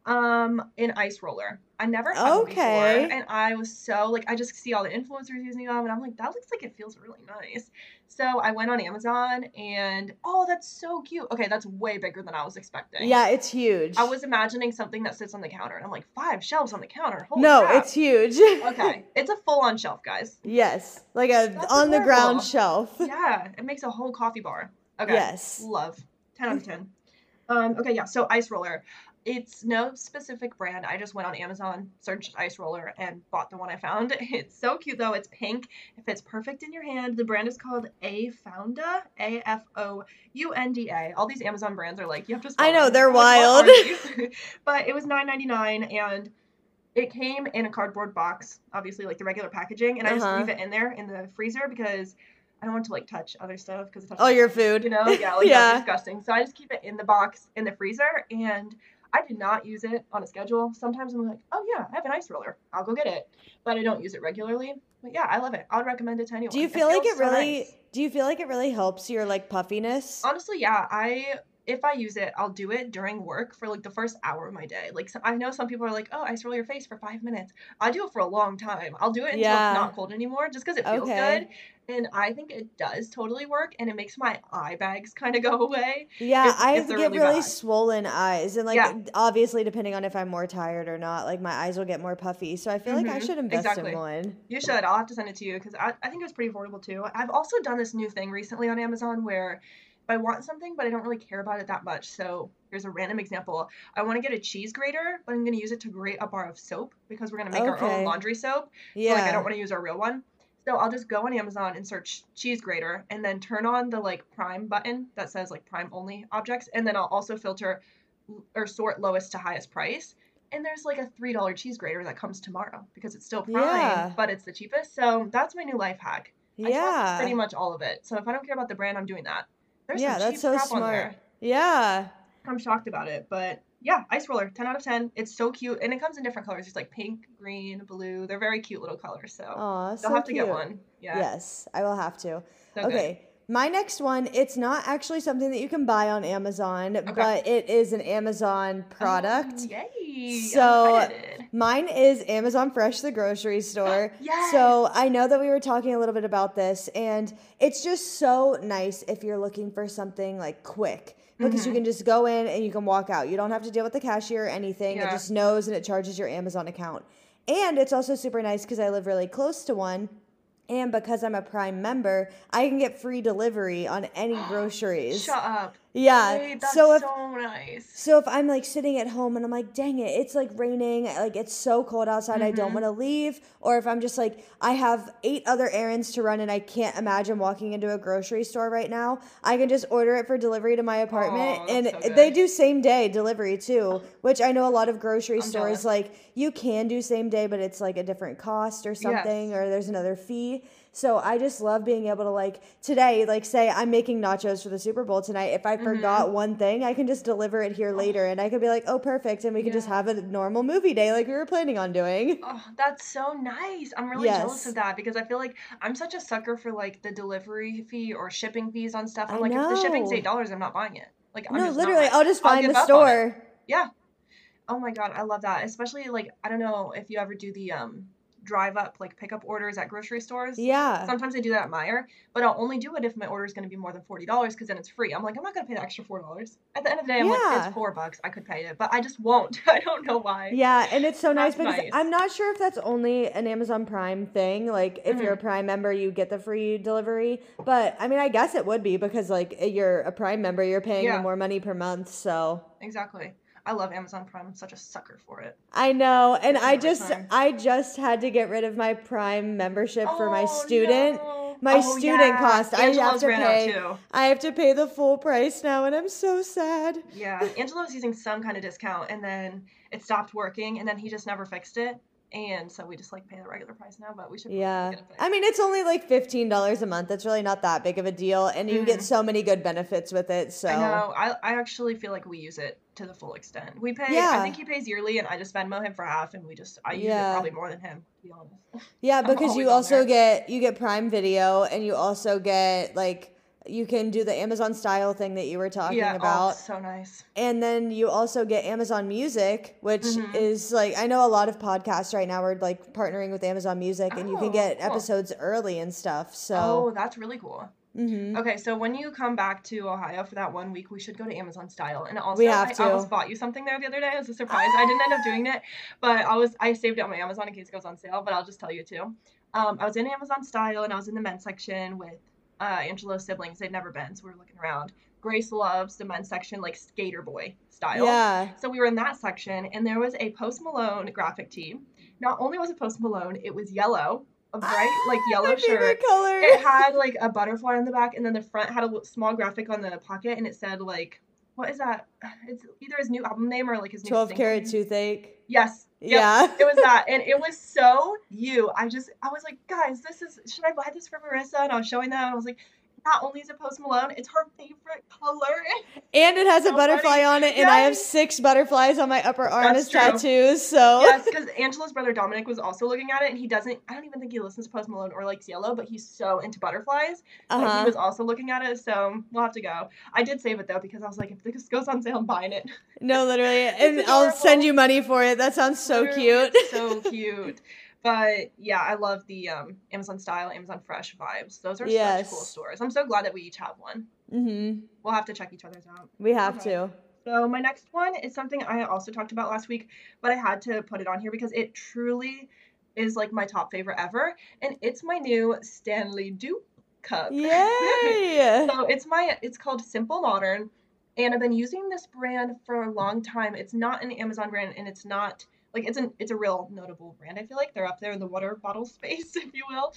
An ice roller. I never had one before, and I was so like, I just see all the influencers using them, and I'm like, that looks like it feels really nice. So I went on Amazon, and that's so cute. Okay, that's way bigger than I was expecting. Yeah, it's huge. I was imagining something that sits on the counter, and I'm like, 5 shelves on the counter. Holy crap. It's huge. Okay, it's a full-on shelf, guys. Yes, like that's on the ground shelf. Yeah, it makes a whole coffee bar. Okay. Yes. Love. 10 out of 10. Okay, yeah. So ice roller. It's no specific brand. I just went on Amazon, searched ice roller, and bought the one I found. It's so cute, though. It's pink. It fits perfect in your hand. The brand is called Afounda, A-F-O-U-N-D-A. All these Amazon brands are like, you have to spell I know, them. They're wild. But it was $9.99, and it came in a cardboard box, obviously, like the regular packaging, and I just leave it in there in the freezer because I don't want to, like, touch other stuff because it touches your food. You know? Yeah, like, that's disgusting. So I just keep it in the box in the freezer, and I did not use it on a schedule. Sometimes I'm like, oh, yeah, I have an ice roller. I'll go get it. But I don't use it regularly. But, yeah, I love it. I would recommend it to anyone. Do you feel like it really helps your, like, puffiness? Honestly, yeah. I if I use it, I'll do it during work for like the first hour of my day. Like, so I know some people are like, oh, I swirl your face for 5 minutes. I do it for a long time. I'll do it until it's not cold anymore just because it feels good. And I think it does totally work, and it makes my eye bags kind of go away. Yeah, I get really swollen eyes. And like, obviously, depending on if I'm more tired or not, like my eyes will get more puffy. So I feel like I should invest in one. You should. I'll have to send it to you because I think it was pretty affordable too. I've also done this new thing recently on Amazon where I want something, but I don't really care about it that much. So here's a random example. I want to get a cheese grater, but I'm going to use it to grate a bar of soap because we're going to make our own laundry soap. Yeah. So like, I don't want to use our real one. So I'll just go on Amazon and search cheese grater and then turn on the like Prime button that says like Prime only objects. And then I'll also filter or sort lowest to highest price. And there's like a $3 cheese grater that comes tomorrow because it's still Prime, but it's the cheapest. So that's my new life hack. I trust pretty much all of it. So if I don't care about the brand, I'm doing that. There's some cheap crap on there. Yeah. I'm shocked about it, but yeah, ice roller, 10 out of 10. It's so cute, and it comes in different colors. It's like pink, green, blue. They're very cute little colors, so you'll have to get one. Yeah. Yes, I will have to. So okay. Good. My next one, it's not actually something that you can buy on Amazon, but it is an Amazon product. Yay. So mine is Amazon Fresh, the grocery store. Yes. So I know that we were talking a little bit about this, and it's just so nice if you're looking for something like quick because you can just go in and you can walk out. You don't have to deal with the cashier or anything. It just knows and it charges your Amazon account. And it's also super nice because I live really close to one. And because I'm a Prime member, I can get free delivery on any groceries. Shut up. Yeah. Hey, that's so nice. So if I'm like sitting at home and I'm like, dang it, it's like raining, like it's so cold outside, I don't want to leave. Or if I'm just like, I have 8 other errands to run and I can't imagine walking into a grocery store right now, I can just order it for delivery to my apartment. And they do same day delivery too, which I know a lot of grocery stores, like you can do same day, but it's like a different cost or something, or there's another fee. So I just love being able to like today, like say I'm making nachos for the Super Bowl tonight. If I forgot one thing, I can just deliver it here later and I could be like, oh, perfect. And we could just have a normal movie day like we were planning on doing. Oh, that's so nice. I'm really jealous of that because I feel like I'm such a sucker for like the delivery fee or shipping fees on stuff. I'm like, if the shipping's $8, I'm not buying it. Like, I'm just literally, I'll just find the store. Yeah. Oh my God. I love that. Especially like, I don't know if you ever do the, drive up, like pick up orders at grocery stores. Yeah. Sometimes I do that at Meijer, but I'll only do it if my order is going to be more than $40 because then it's free. I'm like, I'm not going to pay the extra $4. At the end of the day, I'm like, it's $4. I could pay it, but I just won't. I don't know why. Yeah. And it's so nice because I'm not sure if that's only an Amazon Prime thing. Like if you're a Prime member, you get the free delivery, but I mean, I guess it would be because like you're a Prime member, you're paying more money per month. So exactly. I love Amazon Prime. I'm such a sucker for it. I know. And I just had to get rid of my Prime membership for my student. My student cost. Angelo's I have to pay the full price now, and I'm so sad. Yeah. Angelo was using some kind of discount, and then it stopped working, and then he just never fixed it. And so we just like pay the regular price now, but we should get it fixed. I mean, it's only like $15 a month. It's really not that big of a deal. And you get so many good benefits with it. So I know. I actually feel like we use it to the full extent. We pay, I think he pays yearly and I just Venmo him for half and I use it probably more than him, to be honest. Yeah, because you also get Prime Video and you also get like, you can do the Amazon style thing that you were talking about. Oh, so nice. And then you also get Amazon Music, which is like, I know a lot of podcasts right now are like partnering with Amazon Music and you can get episodes early and stuff. So that's really cool. Mm-hmm. Okay, so when you come back to Ohio for that 1 week, we should go to Amazon Style. And also, I almost bought you something there the other day as a surprise. I didn't end up doing it, but I saved it on my Amazon in case it goes on sale, but I'll just tell you too. I was in Amazon Style and I was in the men's section with Angelo's siblings. They'd never been, so we were looking around. Grace loves the men's section, like skater boy style. Yeah. So we were in that section, and there was a Post Malone graphic tee. Not only was it Post Malone, it was yellow, a bright, like yellow shirt. Color. It had like a butterfly on the back, and then the front had a small graphic on the pocket, and it said like, what is that? It's either his new album name or like his new 12 Karat Toothache. Yes. Yep. Yeah. It was that. And it was so I was like, guys, should I buy this for Marissa? And I was showing them. I was like, not only is it Post Malone, it's her favorite color. And it has a butterfly on it, and I have 6 butterflies on my upper arm as tattoos, so. Yes, because Angela's brother Dominic was also looking at it, and he doesn't, I don't even think he listens to Post Malone or likes Yellow, but he's so into butterflies. He was also looking at it, so we'll have to go. I did save it, though, because I was like, if this goes on sale, I'm buying it. No, literally, and I'll send you money for it. That sounds so cute. It's so cute. But, yeah, I love the Amazon Style, Amazon Fresh vibes. Those are such cool stores. I'm so glad that we each have one. Mm-hmm. We'll have to check each other's out. We have to. So my next one is something I also talked about last week, but I had to put it on here because it truly is, like, my top favorite ever. And it's my new Stanley Dew cup. Yay! So it's called Simple Modern, and I've been using this brand for a long time. It's not an Amazon brand, and it's not... Like, it's a real notable brand. I feel like they're up there in the water bottle space, if you will.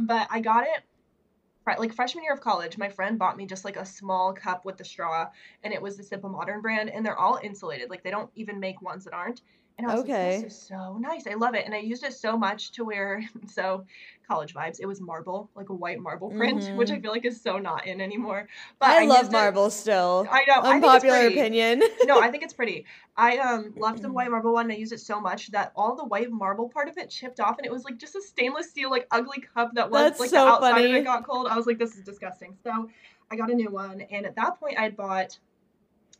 But I got it, like, freshman year of college. My friend bought me just, like, a small cup with the straw, and it was the Simple Modern brand, and they're all insulated. Like, they don't even make ones that aren't. And I was like, this is so nice. I love it. And I used it so much to where, so college vibes, it was marble, like a white marble print, which I feel like is so not in anymore. But I love marble still. I know. Unpopular opinion. No, I think it's pretty. I loved the white marble one. And I used it so much that all the white marble part of it chipped off. And it was like just a stainless steel, like ugly cup that was the outside of it got cold. I was like, this is disgusting. So I got a new one. And at that point I had bought...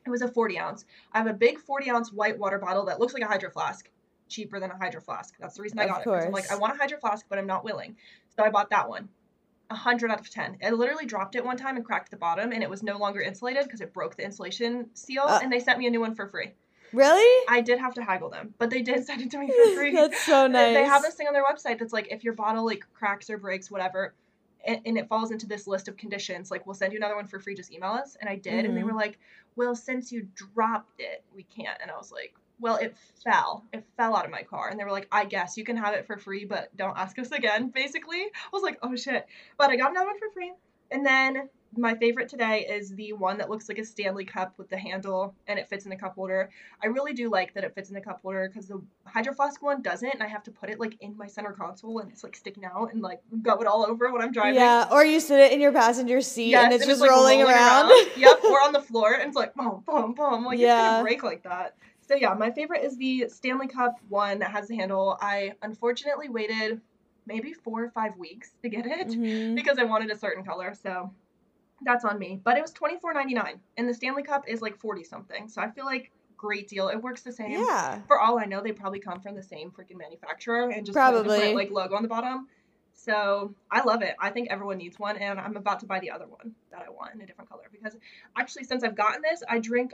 It was a 40 ounce. I have a big 40 ounce white water bottle that looks like a Hydro Flask, cheaper than a Hydro Flask. That's the reason I got it. 'Cause I'm like, I want a Hydro Flask, but I'm not willing. So I bought that one. 100 out of 10. I literally dropped it one time and cracked the bottom, and it was no longer insulated because it broke the insulation seal, and they sent me a new one for free. Really? I did have to haggle them, but they did send it to me for free. That's so nice. They have this thing on their website that's like, if your bottle like cracks or breaks, whatever, and it falls into this list of conditions, like, we'll send you another one for free, just email us. And I did, and they were like, well, since you dropped it, we can't. And I was like, well, it fell out of my car. And they were like, I guess you can have it for free, but don't ask us again, basically. I was like, oh shit. But I got another one for free. And then my favorite today is the one that looks like a Stanley cup with the handle, and it fits in the cup holder. I really do like that it fits in the cup holder because the Hydro Flask one doesn't, and I have to put it, like, in my center console, and it's, like, sticking out and, like, go it all over when I'm driving. Yeah, or you sit it in your passenger seat, and it's just like rolling around. Yep, or on the floor, and it's like, boom, boom, boom. Like, it's going to break like that. So, yeah, my favorite is the Stanley cup one that has the handle. I unfortunately waited maybe 4 or 5 weeks to get it because I wanted a certain color, so... That's on me. But it was $24.99, and the Stanley cup is like 40-something. So I feel like great deal. It works the same. Yeah. For all I know, they probably come from the same freaking manufacturer and just put a different, like, logo on the bottom. So I love it. I think everyone needs one, and I'm about to buy the other one that I want in a different color because actually since I've gotten this, I drink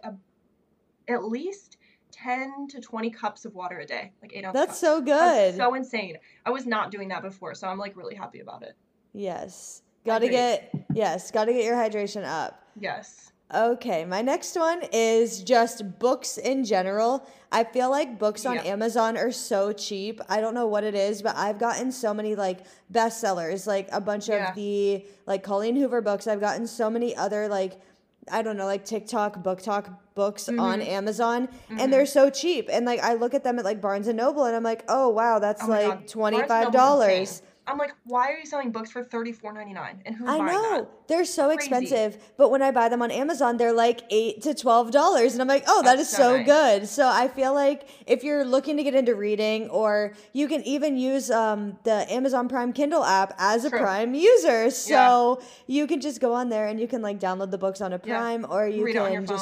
at least 10 to 20 cups of water a day, like 8 ounces. That's so good. That's so insane. I was not doing that before, so I'm like really happy about it. Yes. Gotta get your hydration up. Yes. Okay, my next one is just books in general. I feel like books on Amazon are so cheap. I don't know what it is, but I've gotten so many, like, bestsellers, like a bunch of the, like, Colleen Hoover books. I've gotten so many other, like, I don't know, like TikTok, book talk books on Amazon, and they're so cheap. And, like, I look at them at, like, Barnes and Noble, and I'm like, oh wow, that's like $25. I'm like, why are you selling books for $34.99? And who's buying that? I know. They're so expensive. But when I buy them on Amazon, they're like $8 to $12. And I'm like, oh, that is so good. So I feel like if you're looking to get into reading, or you can even use the Amazon Prime Kindle app as a Prime user. So you can just go on there and you can, like, download the books on a Prime or you read on your phone.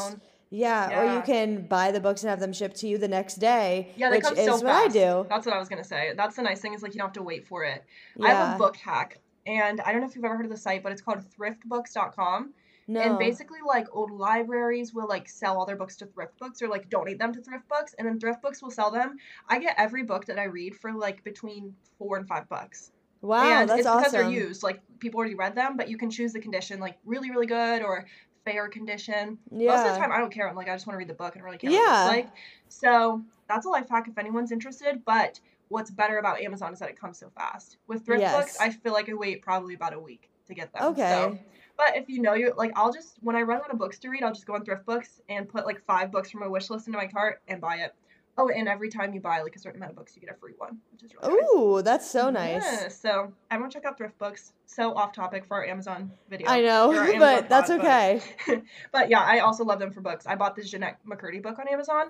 Or you can buy the books and have them shipped to you the next day, which is so what I do. That's what I was going to say. That's the nice thing is, like, you don't have to wait for it. Yeah. I have a book hack, and I don't know if you've ever heard of the site, but it's called thriftbooks.com. No. And basically, like, old libraries will, like, sell all their books to thrift books or, like, donate them to thrift books, and then thrift books will sell them. I get every book that I read for, like, between $4 and $5. Wow, and that's awesome. It's because they're used. Like, people already read them, but you can choose the condition, like, really, really good or... fair condition. Yeah. Most of the time I don't care. I'm like, I just want to read the book and really care what it's like. So that's a life hack if anyone's interested. But what's better about Amazon is that it comes so fast. With thrift books, I feel like I wait probably about a week to get them. Okay. So, but if you know you like, I'll just, when I run out of books to read, I'll just go on thrift books and put like 5 books from my wish list into my cart and buy it. Oh, and every time you buy like a certain amount of books, you get a free one, which is really nice. That's so nice. Yeah, so everyone check out Thrift Books. So off topic for our Amazon video. I know, but that's okay. But yeah, I also love them for books. I bought this Jennette McCurdy book on Amazon,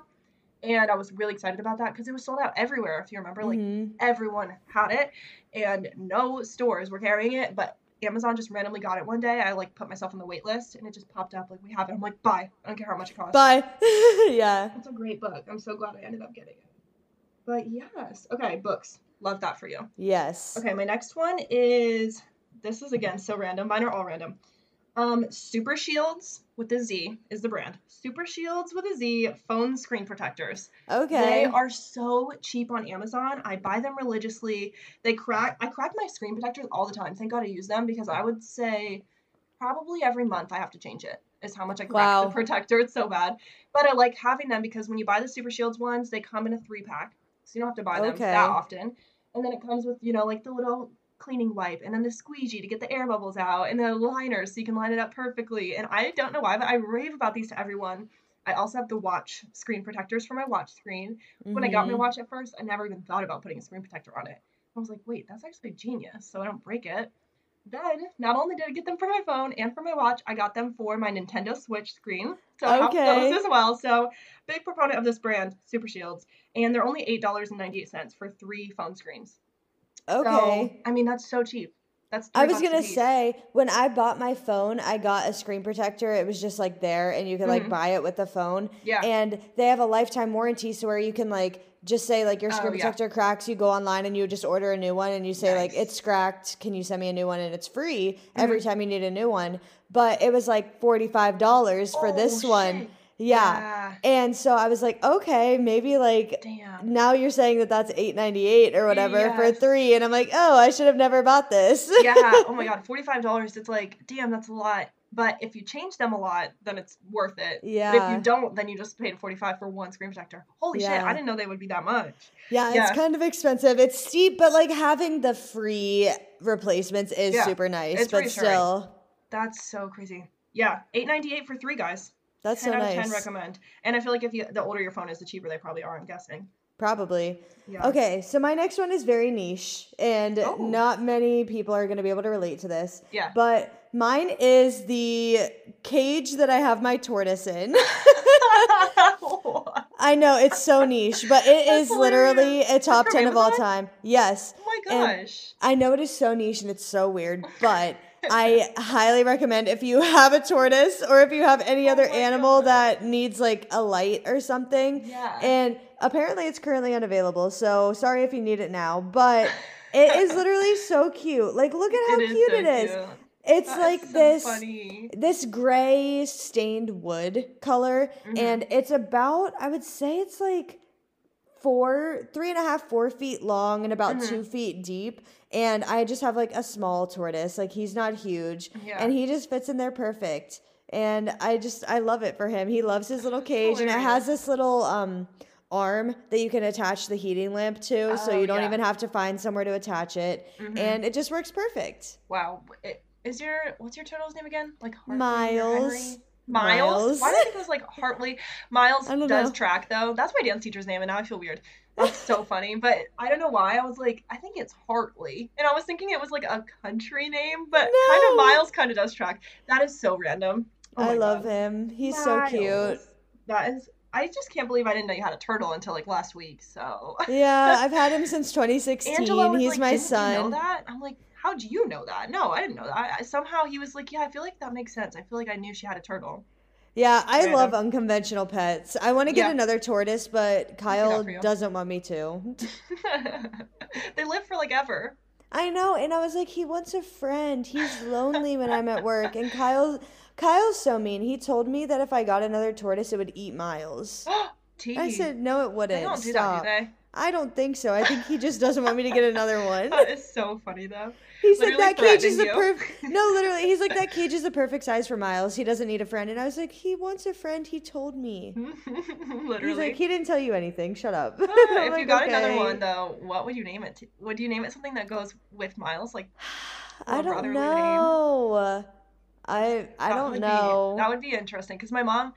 and I was really excited about that because it was sold out everywhere. If you remember, like everyone had it, and no stores were carrying it, but Amazon just randomly got it one day. I like put myself on the wait list and it just popped up like we have it. I'm like, buy. I don't care how much it costs. Buy. Yeah. It's a great book. I'm so glad I ended up getting it. But yes. Okay, books. Love that for you. Yes. Okay, my next one is, this is again so random. Mine are all random. Super Shields with a Z is the brand. Super Shields with a Z phone screen protectors. Okay. They are so cheap on Amazon. I buy them religiously. They I crack my screen protectors all the time. Thank God I use them because I would say probably every month I have to change it is how much I crack the protector. It's so bad. But I like having them because when you buy the Super Shields ones, they come in a 3-pack. So you don't have to buy them that often. And then it comes with, you know, like the little cleaning wipe and then the squeegee to get the air bubbles out and the liner so you can line it up perfectly. And I don't know why, but I rave about these to everyone. I also have the watch screen protectors for my watch screen. When I got my watch at first, I never even thought about putting a screen protector on it. I was like, wait, that's actually genius, so I don't break it. Then, not only did I get them for my phone and for my watch, I got them for my Nintendo Switch screen. So I have those as well. So, big proponent of this brand, Super Shields. And they're only $8.98 for 3 phone screens. Okay. So, I mean, that's so cheap. That's $3 I was going to say, when I bought my phone, I got a screen protector. It was just, like, there, and you could, like, buy it with the phone. Yeah. And they have a lifetime warranty, so where you can, like, just say, like, your screen protector cracks. You go online, and you just order a new one, and you say, like, it's cracked. Can you send me a new one? And it's free every time you need a new one. But it was, like, $45 for this one. Yeah. And so I was like, okay, maybe like now you're saying that that's $8.98 or whatever for 3, and I'm like, oh, I should have never bought this. Oh my God, $45. It's like, damn, that's a lot. But if you change them a lot, then it's worth it. Yeah. But if you don't, then you just paid $45 for one screen protector. Holy shit, I didn't know they would be that much. Yeah, it's kind of expensive. It's steep, but like having the free replacements is super nice. It's reassuring. Still, that's so crazy. Yeah, $8.98 for 3, guys. That's so nice. 10 out of 10 recommend. And I feel like if you, the older your phone is, the cheaper they probably are, I'm guessing. Probably. Yeah. Okay, so my next one is very niche, and not many people are going to be able to relate to this. Yeah. But mine is the cage that I have my tortoise in. I know, it's so niche, but it is literally a top 10 of all time. Yes. Oh my gosh. And I know it is so niche and it's so weird, but I highly recommend if you have a tortoise or if you have any other animal that needs like a light or something. Yeah. And apparently it's currently unavailable, so sorry if you need it now, but it is literally so cute. Like, look at how cute it is. It's like this gray stained wood color, and it's about, I would say it's like 3.5, 4 feet long and about 2 feet deep. And I just have like a small tortoise. Like, he's not huge, and he just fits in there perfect. And I love it for him. He loves his little cage, and it has this little arm that you can attach the heating lamp to, so you don't even have to find somewhere to attach it. And it just works perfect. Wow. What's your turtle's name again? Like Hartley? Miles. Why do I think it was like Hartley? Miles does track, though. That's my dance teacher's name, and now I feel weird. That's so funny. But I don't know why. I was like, I think it's Hartley. And I was thinking it was like a country name, but kind of Miles kind of does track. That is so random. Oh, I love him. He's Miles. So cute. That is, I just can't believe I didn't know you had a turtle until like last week. So yeah, I've had him since 2016. Angela was, he's like, my son. You know that? I'm like, how do you know that? No, I didn't know that. Somehow he was like, yeah, I feel like that makes sense. I feel like I knew she had a turtle. Yeah, I love unconventional pets. I want to get another tortoise, but Kyle doesn't want me to. They live for like ever. I know, and I was like, he wants a friend. He's lonely when I'm at work. And Kyle's so mean. He told me that if I got another tortoise, it would eat Miles. I said, no, it wouldn't. They don't do that, do they? I don't think so. I think he just doesn't want me to get another one. That is so funny, though. He's literally like, that cage is the perfect. No, literally, he's like, that cage is the perfect size for Miles. He doesn't need a friend. And I was like, he wants a friend. He told me. Literally. He's like, he didn't tell you anything. Shut up. If like, you got another one, though, what would you name it? Would you name it something that goes with Miles? Like, I don't know. Name? I don't know. That would be interesting because my mom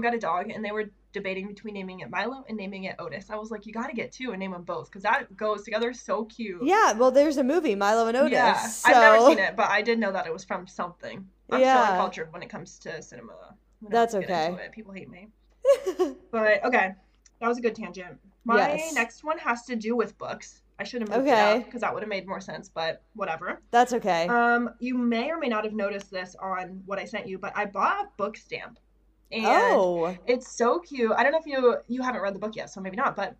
got a dog, and they were debating between naming it Milo and naming it Otis. I was like, you got to get two and name them both because that goes together so cute. Yeah, well, there's a movie, Milo and Otis. Yeah, so... I've never seen it, but I did know that it was from something. I'm so uncultured when it comes to cinema. That's okay. People hate me. But, okay, that was a good tangent. My next one has to do with books. I should have moved it up because that would have made more sense, but whatever. That's okay. You may or may not have noticed this on what I sent you, but I bought a book stamp. And it's so cute. I don't know if you haven't read the book yet, so maybe not, but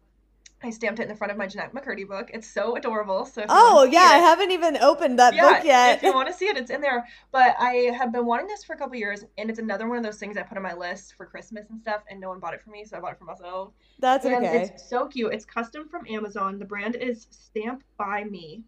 I stamped it in the front of my Jennette McCurdy book. It's so adorable. So I haven't even opened that book yet. If you want to see it, it's in there. But I have been wanting this for a couple years, and it's another one of those things I put on my list for Christmas and stuff, and no one bought it for me, so I bought it for myself. That's okay. It's so cute. It's custom from Amazon. The brand is Stamp by Me,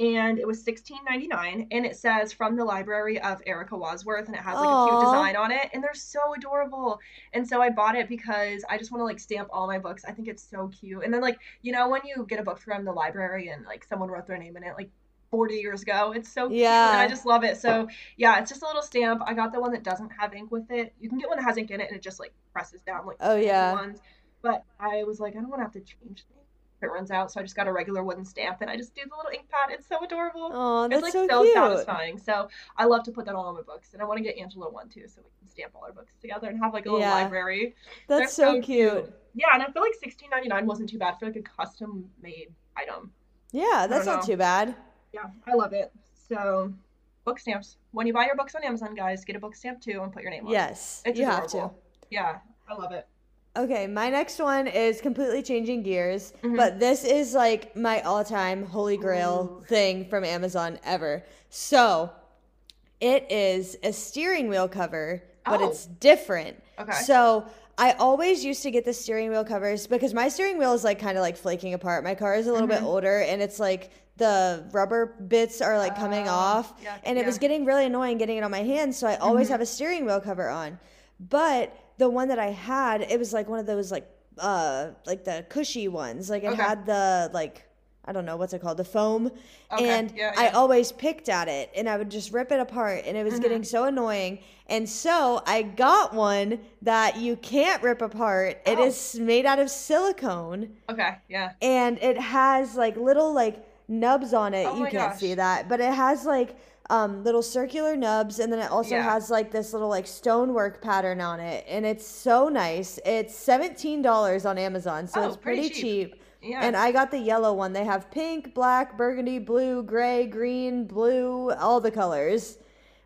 and it was $16.99, and it says from the library of Erica Wadsworth, and it has like a cute design on it, and they're so adorable. And so I bought it because I just want to like stamp all my books. I think it's so cute. And then like, you know, when you get a book from the library and like someone wrote their name in it like 40 years ago, it's so cute, and I just love it. So yeah, it's just a little stamp. I got the one that doesn't have ink with it. You can get one that has ink in it and it just like presses down like ones. But I was like, I don't want to have to change things. It runs out, so I just got a regular wooden stamp and I just do the little ink pad. It's so adorable. Oh, that's so cute. Satisfying. So I love to put that all on my books, and I want to get Angela one too, so we can stamp all our books together and have like a little library. That's so cute. Yeah, and I feel like $16.99 wasn't too bad for like a custom made item. Yeah, that's not too bad. Yeah, I love it. So book stamps. When you buy your books on Amazon, guys, get a book stamp too and put your name on it. Yes, you have to. Yeah, I love it. Okay, my next one is completely changing gears, but this is like my all-time holy grail thing from Amazon ever. So it is a steering wheel cover, but it's different. Okay. So I always used to get the steering wheel covers because my steering wheel is like kind of like flaking apart. My car is a little bit older, and it's like the rubber bits are like coming off, and it was getting really annoying getting it on my hands, so I always have a steering wheel cover on. But the one that I had, it was like one of those like the cushy ones. Like it had the like, I don't know what's it called, the foam. Okay. And I always picked at it and I would just rip it apart, and it was getting so annoying. And so I got one that you can't rip apart. It is made out of silicone. Okay. Yeah. And it has like little like nubs on it. You can't see that, but it has like little circular nubs, and then it also has like this little like stonework pattern on it, and it's so nice. It's $17 on Amazon, so it's pretty cheap. Yeah. And I got the yellow one. They have pink, black, burgundy, blue, gray, green, blue, all the colors.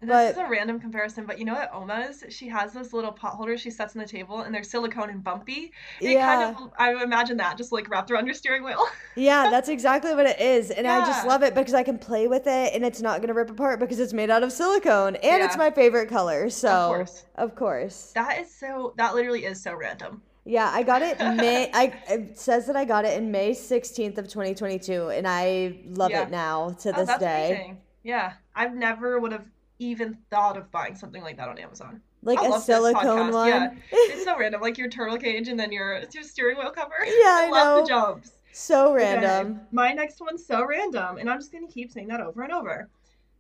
This is a random comparison, but you know at Oma's, she has those little pot holders she sets on the table, and they're silicone and bumpy. I imagine that, just like wrapped around your steering wheel. Yeah, that's exactly what it is, and I just love it because I can play with it, and it's not going to rip apart because it's made out of silicone, and it's my favorite color, so. Of course. That literally is so random. Yeah, I got it it says that I got it in May 16th of 2022, and I love it now to this day. Amazing. Yeah, I've never would have even thought of buying something like that on Amazon. Like a silicone one. Yeah. It's so random. Like your turtle cage and then your steering wheel cover. Yeah, I know. Love the jumps. So random. Okay. My next one's so random, and I'm just going to keep saying that over and over.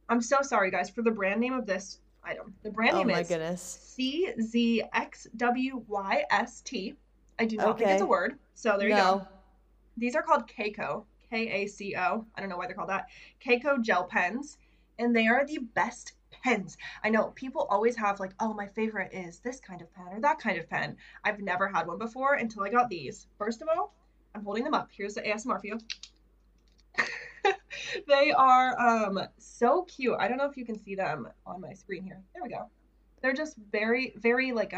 I'm so sorry, guys, for the brand name of this item. The brand name is CZXWYST. I do not think it's a word. So there you go. These are called Keiko. K-A-C-O. I don't know why they're called that. Keiko gel pens. And they are the best pens. I know people always have like, oh, my favorite is this kind of pen or that kind of pen. I've never had one before until I got these. First of all, I'm holding them up. Here's the ASMR for you. They are so cute. I don't know if you can see them on my screen here. There we go. They're just very, very like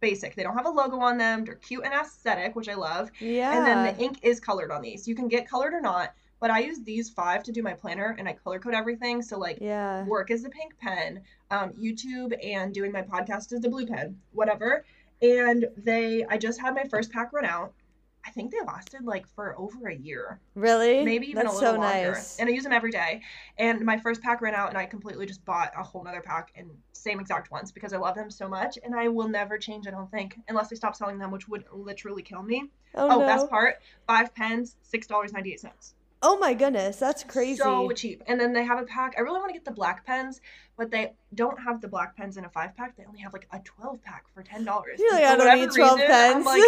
basic. They don't have a logo on them. They're cute and aesthetic, which I love. Yeah. And then the ink is colored on these. You can get colored or not. But I use these 5 to do my planner, and I color code everything. So, like, work is the pink pen, YouTube and doing my podcast is the blue pen, whatever. And I just had my first pack run out. I think they lasted, like, for over a year. Really? Maybe even a little longer. Nice. And I use them every day. And my first pack ran out, and I completely just bought a whole nother pack and same exact ones because I love them so much. And I will never change, I don't think, unless they stop selling them, which would literally kill me. Oh, no. Best part, 5 pens, $6.98. Oh my goodness, that's crazy. So cheap. And then they have a pack. I really want to get the black pens, but they don't have the black pens in a 5-pack. They only have like a 12-pack for $10. You're like, I don't need 12 pens. I'm like,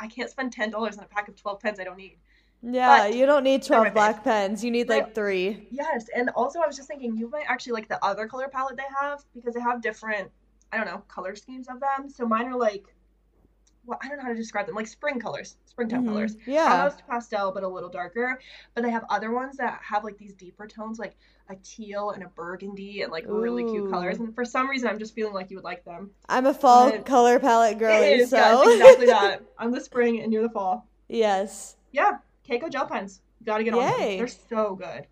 I can't spend $10 on a pack of 12 pens I don't need. Yeah, but you don't need 12 black pens. You need like 3. Yes, and also I was just thinking you might actually like the other color palette they have, because they have different, I don't know, color schemes of them. So mine are like, well, I don't know how to describe them, like spring colors, springtime colors. Yeah. Almost pastel, but a little darker. But they have other ones that have like these deeper tones, like a teal and a burgundy and like really cute colors. And for some reason, I'm just feeling like you would like them. I'm a fall color palette girly, so. Yes, exactly that. I'm the spring and you're the fall. Yes. Yeah. Keiko gel pens. Gotta get on them. They're so good.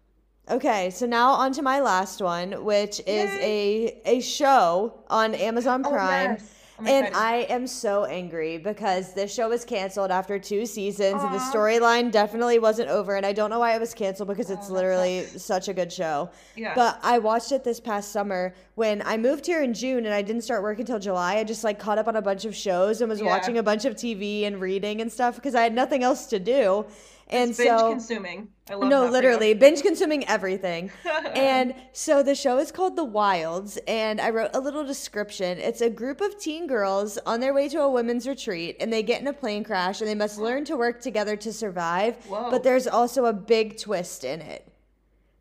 Okay, so now on to my last one, which is a show on Amazon Prime. Yes. And I am so angry because this show was canceled after 2 seasons and the storyline definitely wasn't over. And I don't know why it was canceled because it's literally such a good show. Yeah. But I watched it this past summer when I moved here in June and I didn't start work until July. I just like caught up on a bunch of shows and was watching a bunch of TV and reading and stuff because I had nothing else to do. And so, binge consuming. I love that literally binge consuming everything. And so the show is called The Wilds, and I wrote a little description. It's a group of teen girls on their way to a women's retreat, and they get in a plane crash, and they must learn to work together to survive. Whoa. But there's also a big twist in it.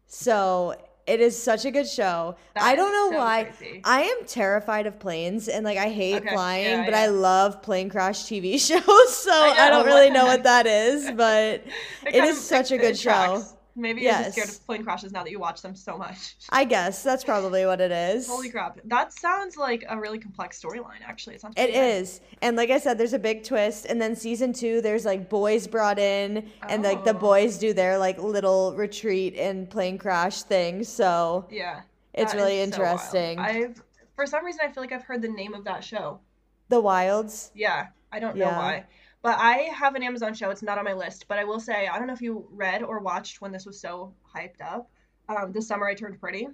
So it is such a good show. I don't know why. Crazy. I am terrified of planes, and like I hate flying, but I love plane crash TV shows. So I don't really know what that is, but it is such a good show. Maybe you're just scared of plane crashes now that you watch them so much. I guess that's probably what it is. Holy crap. That sounds like a really complex storyline, actually. It is. And like I said, there's a big twist. And then season 2, there's like boys brought in. Oh. And like the boys do their like little retreat and plane crash thing. So it's really interesting. So for some reason, I feel like I've heard the name of that show. The Wilds? Yeah. I don't know why. But I have an Amazon show. It's not on my list. But I will say, I don't know if you read or watched when this was so hyped up. This Summer I Turned Pretty.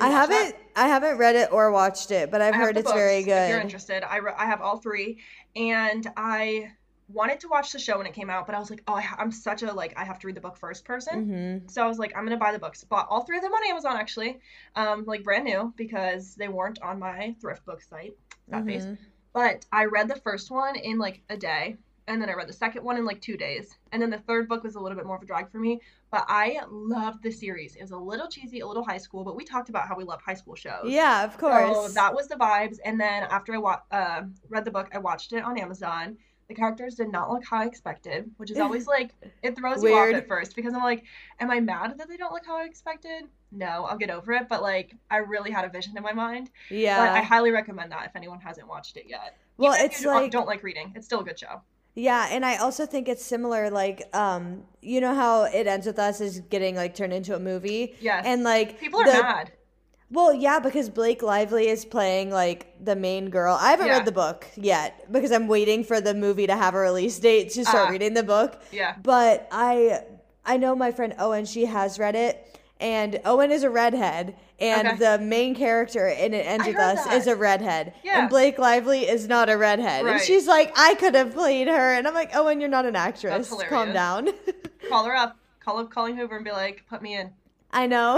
I haven't read it or watched it, but I've heard it's very good. If you're interested, I have all 3. And I wanted to watch the show when it came out, but I was like, oh, I'm such a, like, I have to read the book first person. Mm-hmm. So I was like, I'm going to buy the books. Bought all 3 of them on Amazon, actually, like brand new, because they weren't on my thrift book site. That face. But I read the first one in, like, a day. And then I read the second one in like 2 days. And then the third book was a little bit more of a drag for me. But I loved the series. It was a little cheesy, a little high school. But we talked about how we loved high school shows. Yeah, of course. So that was the vibes. And then after I read the book, I watched it on Amazon. The characters did not look how I expected, which is always like, it throws you off at first. Because I'm like, am I mad that they don't look how I expected? No, I'll get over it. But like, I really had a vision in my mind. Yeah. But I highly recommend that if anyone hasn't watched it yet. Well, even if you don't like reading, it's still a good show. Yeah, and I also think it's similar, like, you know how It Ends With Us is getting, like, turned into a movie? Yes. And, like, people are mad. Well, yeah, because Blake Lively is playing, like, the main girl. I haven't read the book yet because I'm waiting for the movie to have a release date to start reading the book. Yeah. But I know my friend Owen, she has read it, and Owen is a redhead. And the main character in It Ends With Us is a redhead. Yeah. And Blake Lively is not a redhead. Right. And she's like, I could have played her. And I'm like, Owen, you're not an actress. Calm down. Call her up. Call up Colleen Hoover and be like, put me in. I know.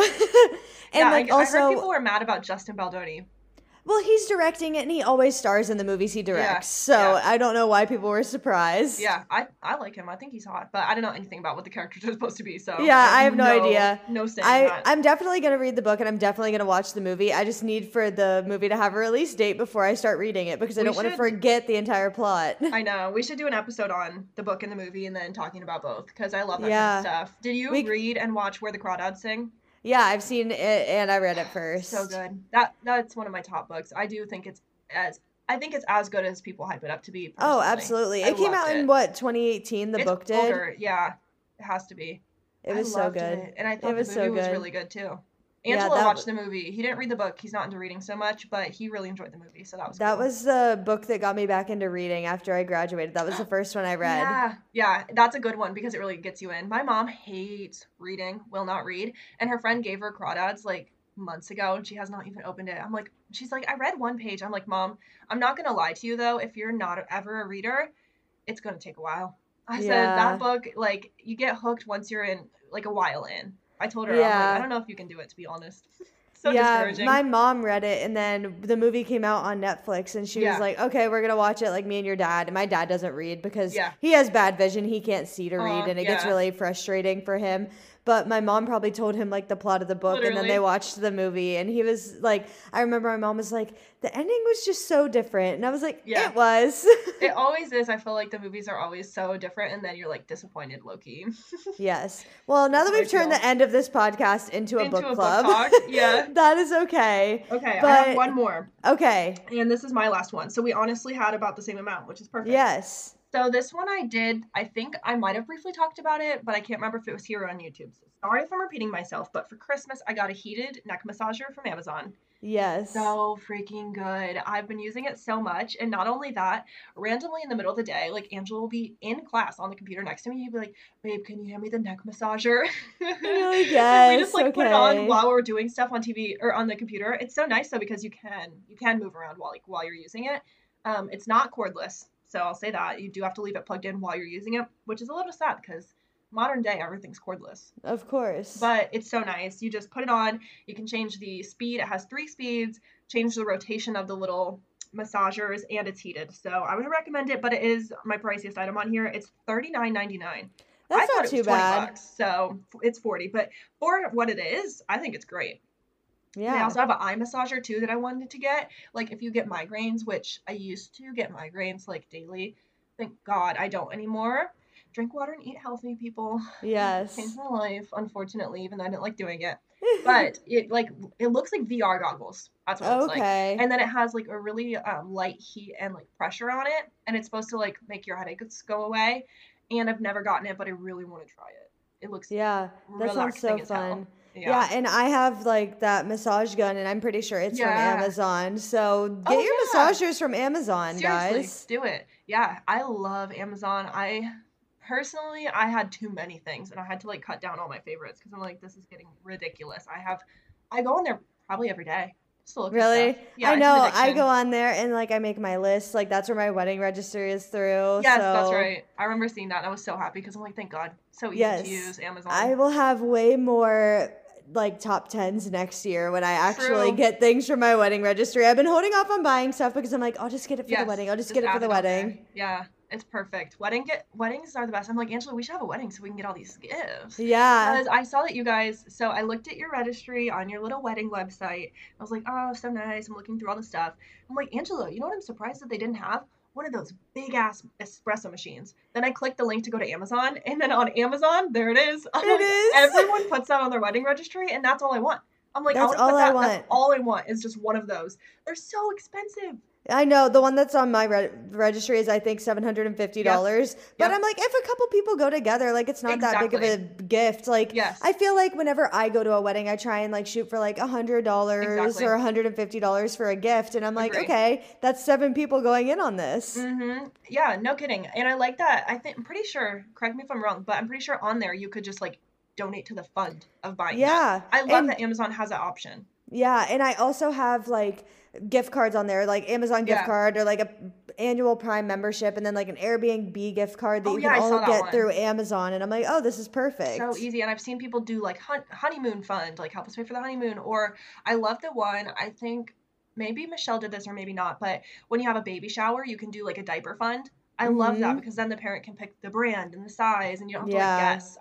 I heard people were mad about Justin Baldoni. Well, he's directing it, and he always stars in the movies he directs, I don't know why people were surprised. Yeah, I like him. I think he's hot, but I don't know anything about what the characters are supposed to be, so... Yeah, I have no idea. No saying that. I'm definitely going to read the book, and I'm definitely going to watch the movie. I just need for the movie to have a release date before I start reading it, because I don't want to forget the entire plot. I know. We should do an episode on the book and the movie, and then talking about both, because I love that kind of stuff. Did you read and watch Where the Crawdads Sing? Yeah, I've seen it, and I read it first. So good. That's one of my top books. I do think it's as good as people hype it up to be. Personally. Oh, absolutely. It came out in, 2018, the book did? Older. Yeah, it has to be. It was so good. And I thought the movie was really good, too. Angela watched the movie. He didn't read the book. He's not into reading so much, but he really enjoyed the movie, so that was cool. That was the book that got me back into reading after I graduated. That was the first one I read. Yeah, that's a good one because it really gets you in. My mom hates reading, will not read, and her friend gave her Crawdads, like, months ago, and she has not even opened it. She's like, I read 1 page. I'm like, Mom, I'm not going to lie to you, though. If you're not ever a reader, it's going to take a while. I said that book, like, you get hooked once you're in, like, a while in. I told her, I'm like, I don't know if you can do it, to be honest. So discouraging. My mom read it, and then the movie came out on Netflix, and she was like, okay, we're going to watch it, like, me and your dad. And my dad doesn't read because he has bad vision. He can't see to read, and it gets really frustrating for him. But my mom probably told him, like, the plot of the book, and then they watched the movie, and he was like, I remember my mom was like, the ending was just so different. And I was like, it was. It always is. I feel like the movies are always so different, and then you're, like, disappointed, low-key. Yes. Well, now that we've turned the end of this podcast into a book club. Yeah. That is okay. Okay, but I have one more. Okay. And this is my last one. So we honestly had about the same amount, which is perfect. Yes. So this one I did, I think I might have briefly talked about it, but I can't remember if it was here or on YouTube. So sorry if I'm repeating myself, but for Christmas, I got a heated neck massager from Amazon. Yes. So freaking good. I've been using it so much. And not only that, randomly in the middle of the day, like, Angela will be in class on the computer next to me. He'll be like, babe, can you hand me the neck massager? Really? Yes. We just, like, put it on while we're doing stuff on TV or on the computer. It's so nice, though, because you can move around while you're using it. It's not cordless. So I'll say that. You do have to leave it plugged in while you're using it, which is a little sad because modern day, everything's cordless. Of course. But it's so nice. You just put it on. You can change the speed. It has 3 speeds. Change the rotation of the little massagers, and it's heated. So I would recommend it, but it is my priciest item on here. It's $39.99. That's not too bad. $20, so it's $40. But for what it is, I think it's great. Yeah. And I also have an eye massager too that I wanted to get. Like, if you get migraines, which I used to get migraines like daily, thank God I don't anymore. Drink water and eat healthy, people. Yes. Changed my life, unfortunately, even though I didn't like doing it. But it looks like VR goggles. That's what it looks like. And then it has, like, a really light heat and, like, pressure on it, and it's supposed to, like, make your headaches go away. And I've never gotten it, but I really want to try it. It looks relaxing as hell. That sounds so fun. Yeah, and I have, like, that massage gun, and I'm pretty sure it's from Amazon. So get your massagers from Amazon, guys. Do it. Yeah, I love Amazon. Personally, I had too many things, and I had to, like, cut down all my favorites because I'm like, this is getting ridiculous. I go on there probably every day. Really? Yeah, I know. I go on there and, like, I make my list. Like, that's where my wedding registry is through. Yes, that's right. I remember seeing that, and I was so happy because I'm like, thank God. So easy to use, Amazon. I will have way more, like, top 10s next year when I actually get things from my wedding registry. I've been holding off on buying stuff because I'm like, I'll just get it for the wedding. I'll just get it for the wedding. Yeah. It's perfect. Weddings are the best. I'm like, Angela, we should have a wedding so we can get all these gifts. Yeah. Because I saw that you guys, so I looked at your registry on your little wedding website. I was like, oh, so nice. I'm looking through all the stuff. I'm like, Angela, you know what I'm surprised that they didn't have? One of those big-ass espresso machines. Then I clicked the link to go to Amazon, and then on Amazon, there it is. It is. Everyone puts that on their wedding registry, and that's all I want. I'm like, that's all I want is just one of those. They're so expensive. I know. The one that's on my registry is, I think, $750. Yep. But I'm like, if a couple people go together, like, it's not that big of a gift. Like, I feel like whenever I go to a wedding, I try and, like, shoot for, like, $100 or $150 for a gift. And I'm like, okay, that's 7 people going in on this. Mm-hmm. Yeah, no kidding. And I like that. I'm pretty sure, correct me if I'm wrong, but I'm pretty sure on there you could just, like, donate to the fund of buying that. I love that Amazon has that option. Yeah, and I also have, like, gift cards on there, like Amazon gift card or, like, a annual Prime membership, and then, like, an Airbnb gift card that you can all get through Amazon. And I'm like, oh, this is perfect. So easy. And I've seen people do, like, honeymoon fund, like, help us pay for the honeymoon. Or I love the one, I think maybe Michelle did this or maybe not, but when you have a baby shower, you can do, like, a diaper fund. I love that because then the parent can pick the brand and the size, and you don't have to, like, guess.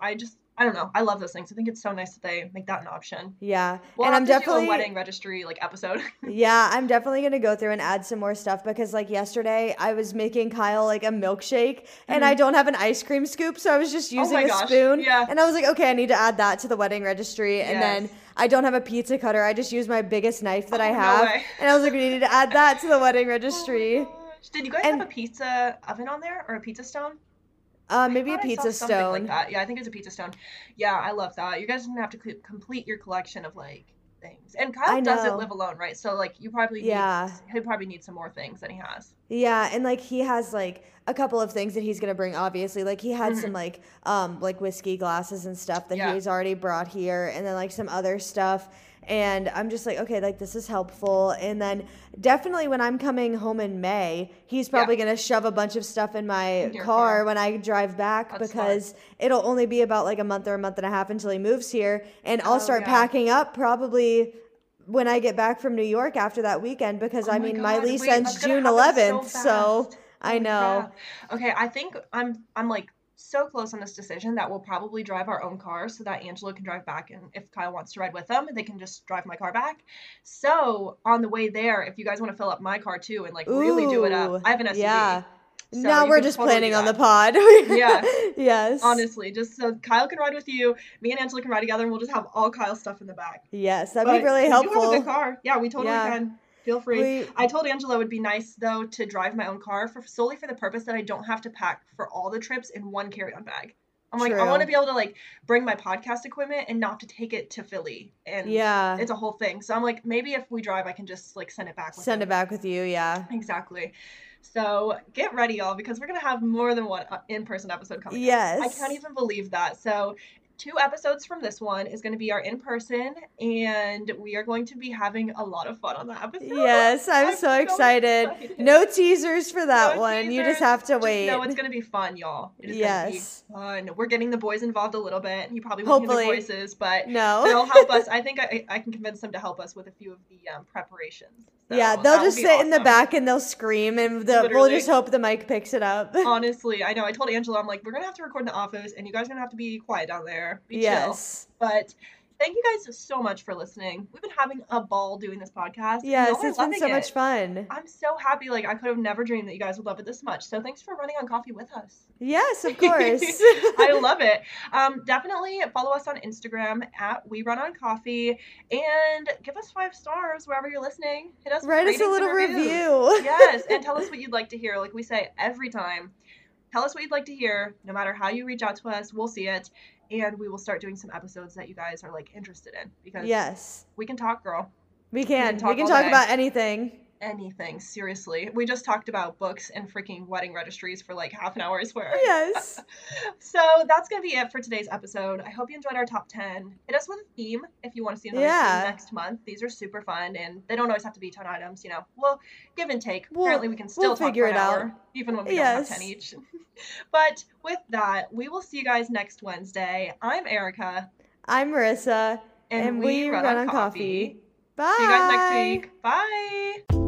I don't know. I love those things. I think it's so nice that they make that an option. Yeah. Well, and I'm definitely do a wedding registry, like, episode. Yeah, I'm definitely going to go through and add some more stuff because, like, yesterday I was making Kyle, like, a milkshake and I don't have an ice cream scoop, so I was just using a spoon. Yeah. And I was like, okay, I need to add that to the wedding registry. And then I don't have a pizza cutter. I just use my biggest knife that I have. No way. And I was like, we need to add that to the wedding registry. Oh, did you guys have a pizza oven on there or a pizza stone? Maybe a pizza stone. Like that. Yeah, I think it's a pizza stone. Yeah, I love that. You guys didn't have to complete your collection of, like, things. And Kyle doesn't live alone, right? So, like, you probably he'll probably need some more things than he has. Yeah, and, like, he has, like, a couple of things that he's going to bring, obviously. Like, he had some, like whiskey glasses and stuff that he's already brought here, and then, like, some other stuff. And I'm just like, okay, like, this is helpful. And then definitely when I'm coming home in May, he's probably going to shove a bunch of stuff in my car when I drive back. That's because it'll only be about like a month or a month and a half until he moves here. And I'll start packing up probably when I get back from New York after that weekend, because I mean, my lease ends June 11th. So I know. Okay. I think I'm like so close on this decision that we'll probably drive our own car so that Angela can drive back, and if Kyle wants to ride with them, they can just drive my car back. So on the way there, if you guys want to fill up my car too and like really do it up, I have an SUV. Yeah. So now we're just planning on the pod. Yeah. Yes. Honestly, just so Kyle can ride with you, me and Angela can ride together, and we'll just have all Kyle's stuff in the back. Yes, that'd be really helpful. We do have a good car. Yeah, we totally can. Feel free. I told Angela it would be nice though to drive my own car solely for the purpose that I don't have to pack for all the trips in one carry-on bag. I'm like, I want to be able to like bring my podcast equipment and not to take it to Philly. And it's a whole thing. So I'm like, maybe if we drive, I can just like send it back with it back with you. Yeah, exactly. So get ready, y'all, because we're going to have more than one in-person episode coming up. I can't even believe that. So 2 episodes from this one is going to be our in-person, and we are going to be having a lot of fun on that episode. Yes, I'm so excited. No teasers for that one. Teasers. You just have to wait. No, it's going to be fun, y'all. It is going to be fun. We're getting the boys involved a little bit. You probably won't hear their voices, but they'll help us. I think I can convince them to help us with a few of the preparations. So yeah, they'll just sit in the back and they'll scream, and we'll just hope the mic picks it up. Honestly, I know. I told Angela, I'm like, we're going to have to record in the office, and you guys are going to have to be quiet down there. Be chill. But thank you guys so much for listening. We've been having a ball doing this podcast. Yes, it's been so much fun. I'm so happy. Like, I could have never dreamed that you guys would love it this much. So thanks for running on coffee with us. Yes, of course. I love it. Definitely follow us on Instagram at We Run on Coffee, and give us 5 stars wherever you're listening. Hit us. Write us a little review. Yes, and tell us what you'd like to hear. Like we say every time, tell us what you'd like to hear. No matter how you reach out to us, we'll see it. And we will start doing some episodes that you guys are like interested in, because we can talk, girl. We can talk about anything. Anything, seriously. We just talked about books and freaking wedding registries for like half an hour, I swear. Yes. So that's going to be it for today's episode. I hope you enjoyed our top 10. Hit us with a theme if you want to see another theme next month. These are super fun, and they don't always have to be 10 items, you know. We'll give and take. Apparently we can still talk for an hour, even when we don't have 10 each. But with that, we will see you guys next Wednesday. I'm Arika. I'm Marissa. And we run on coffee. Bye. See you guys next week. Bye.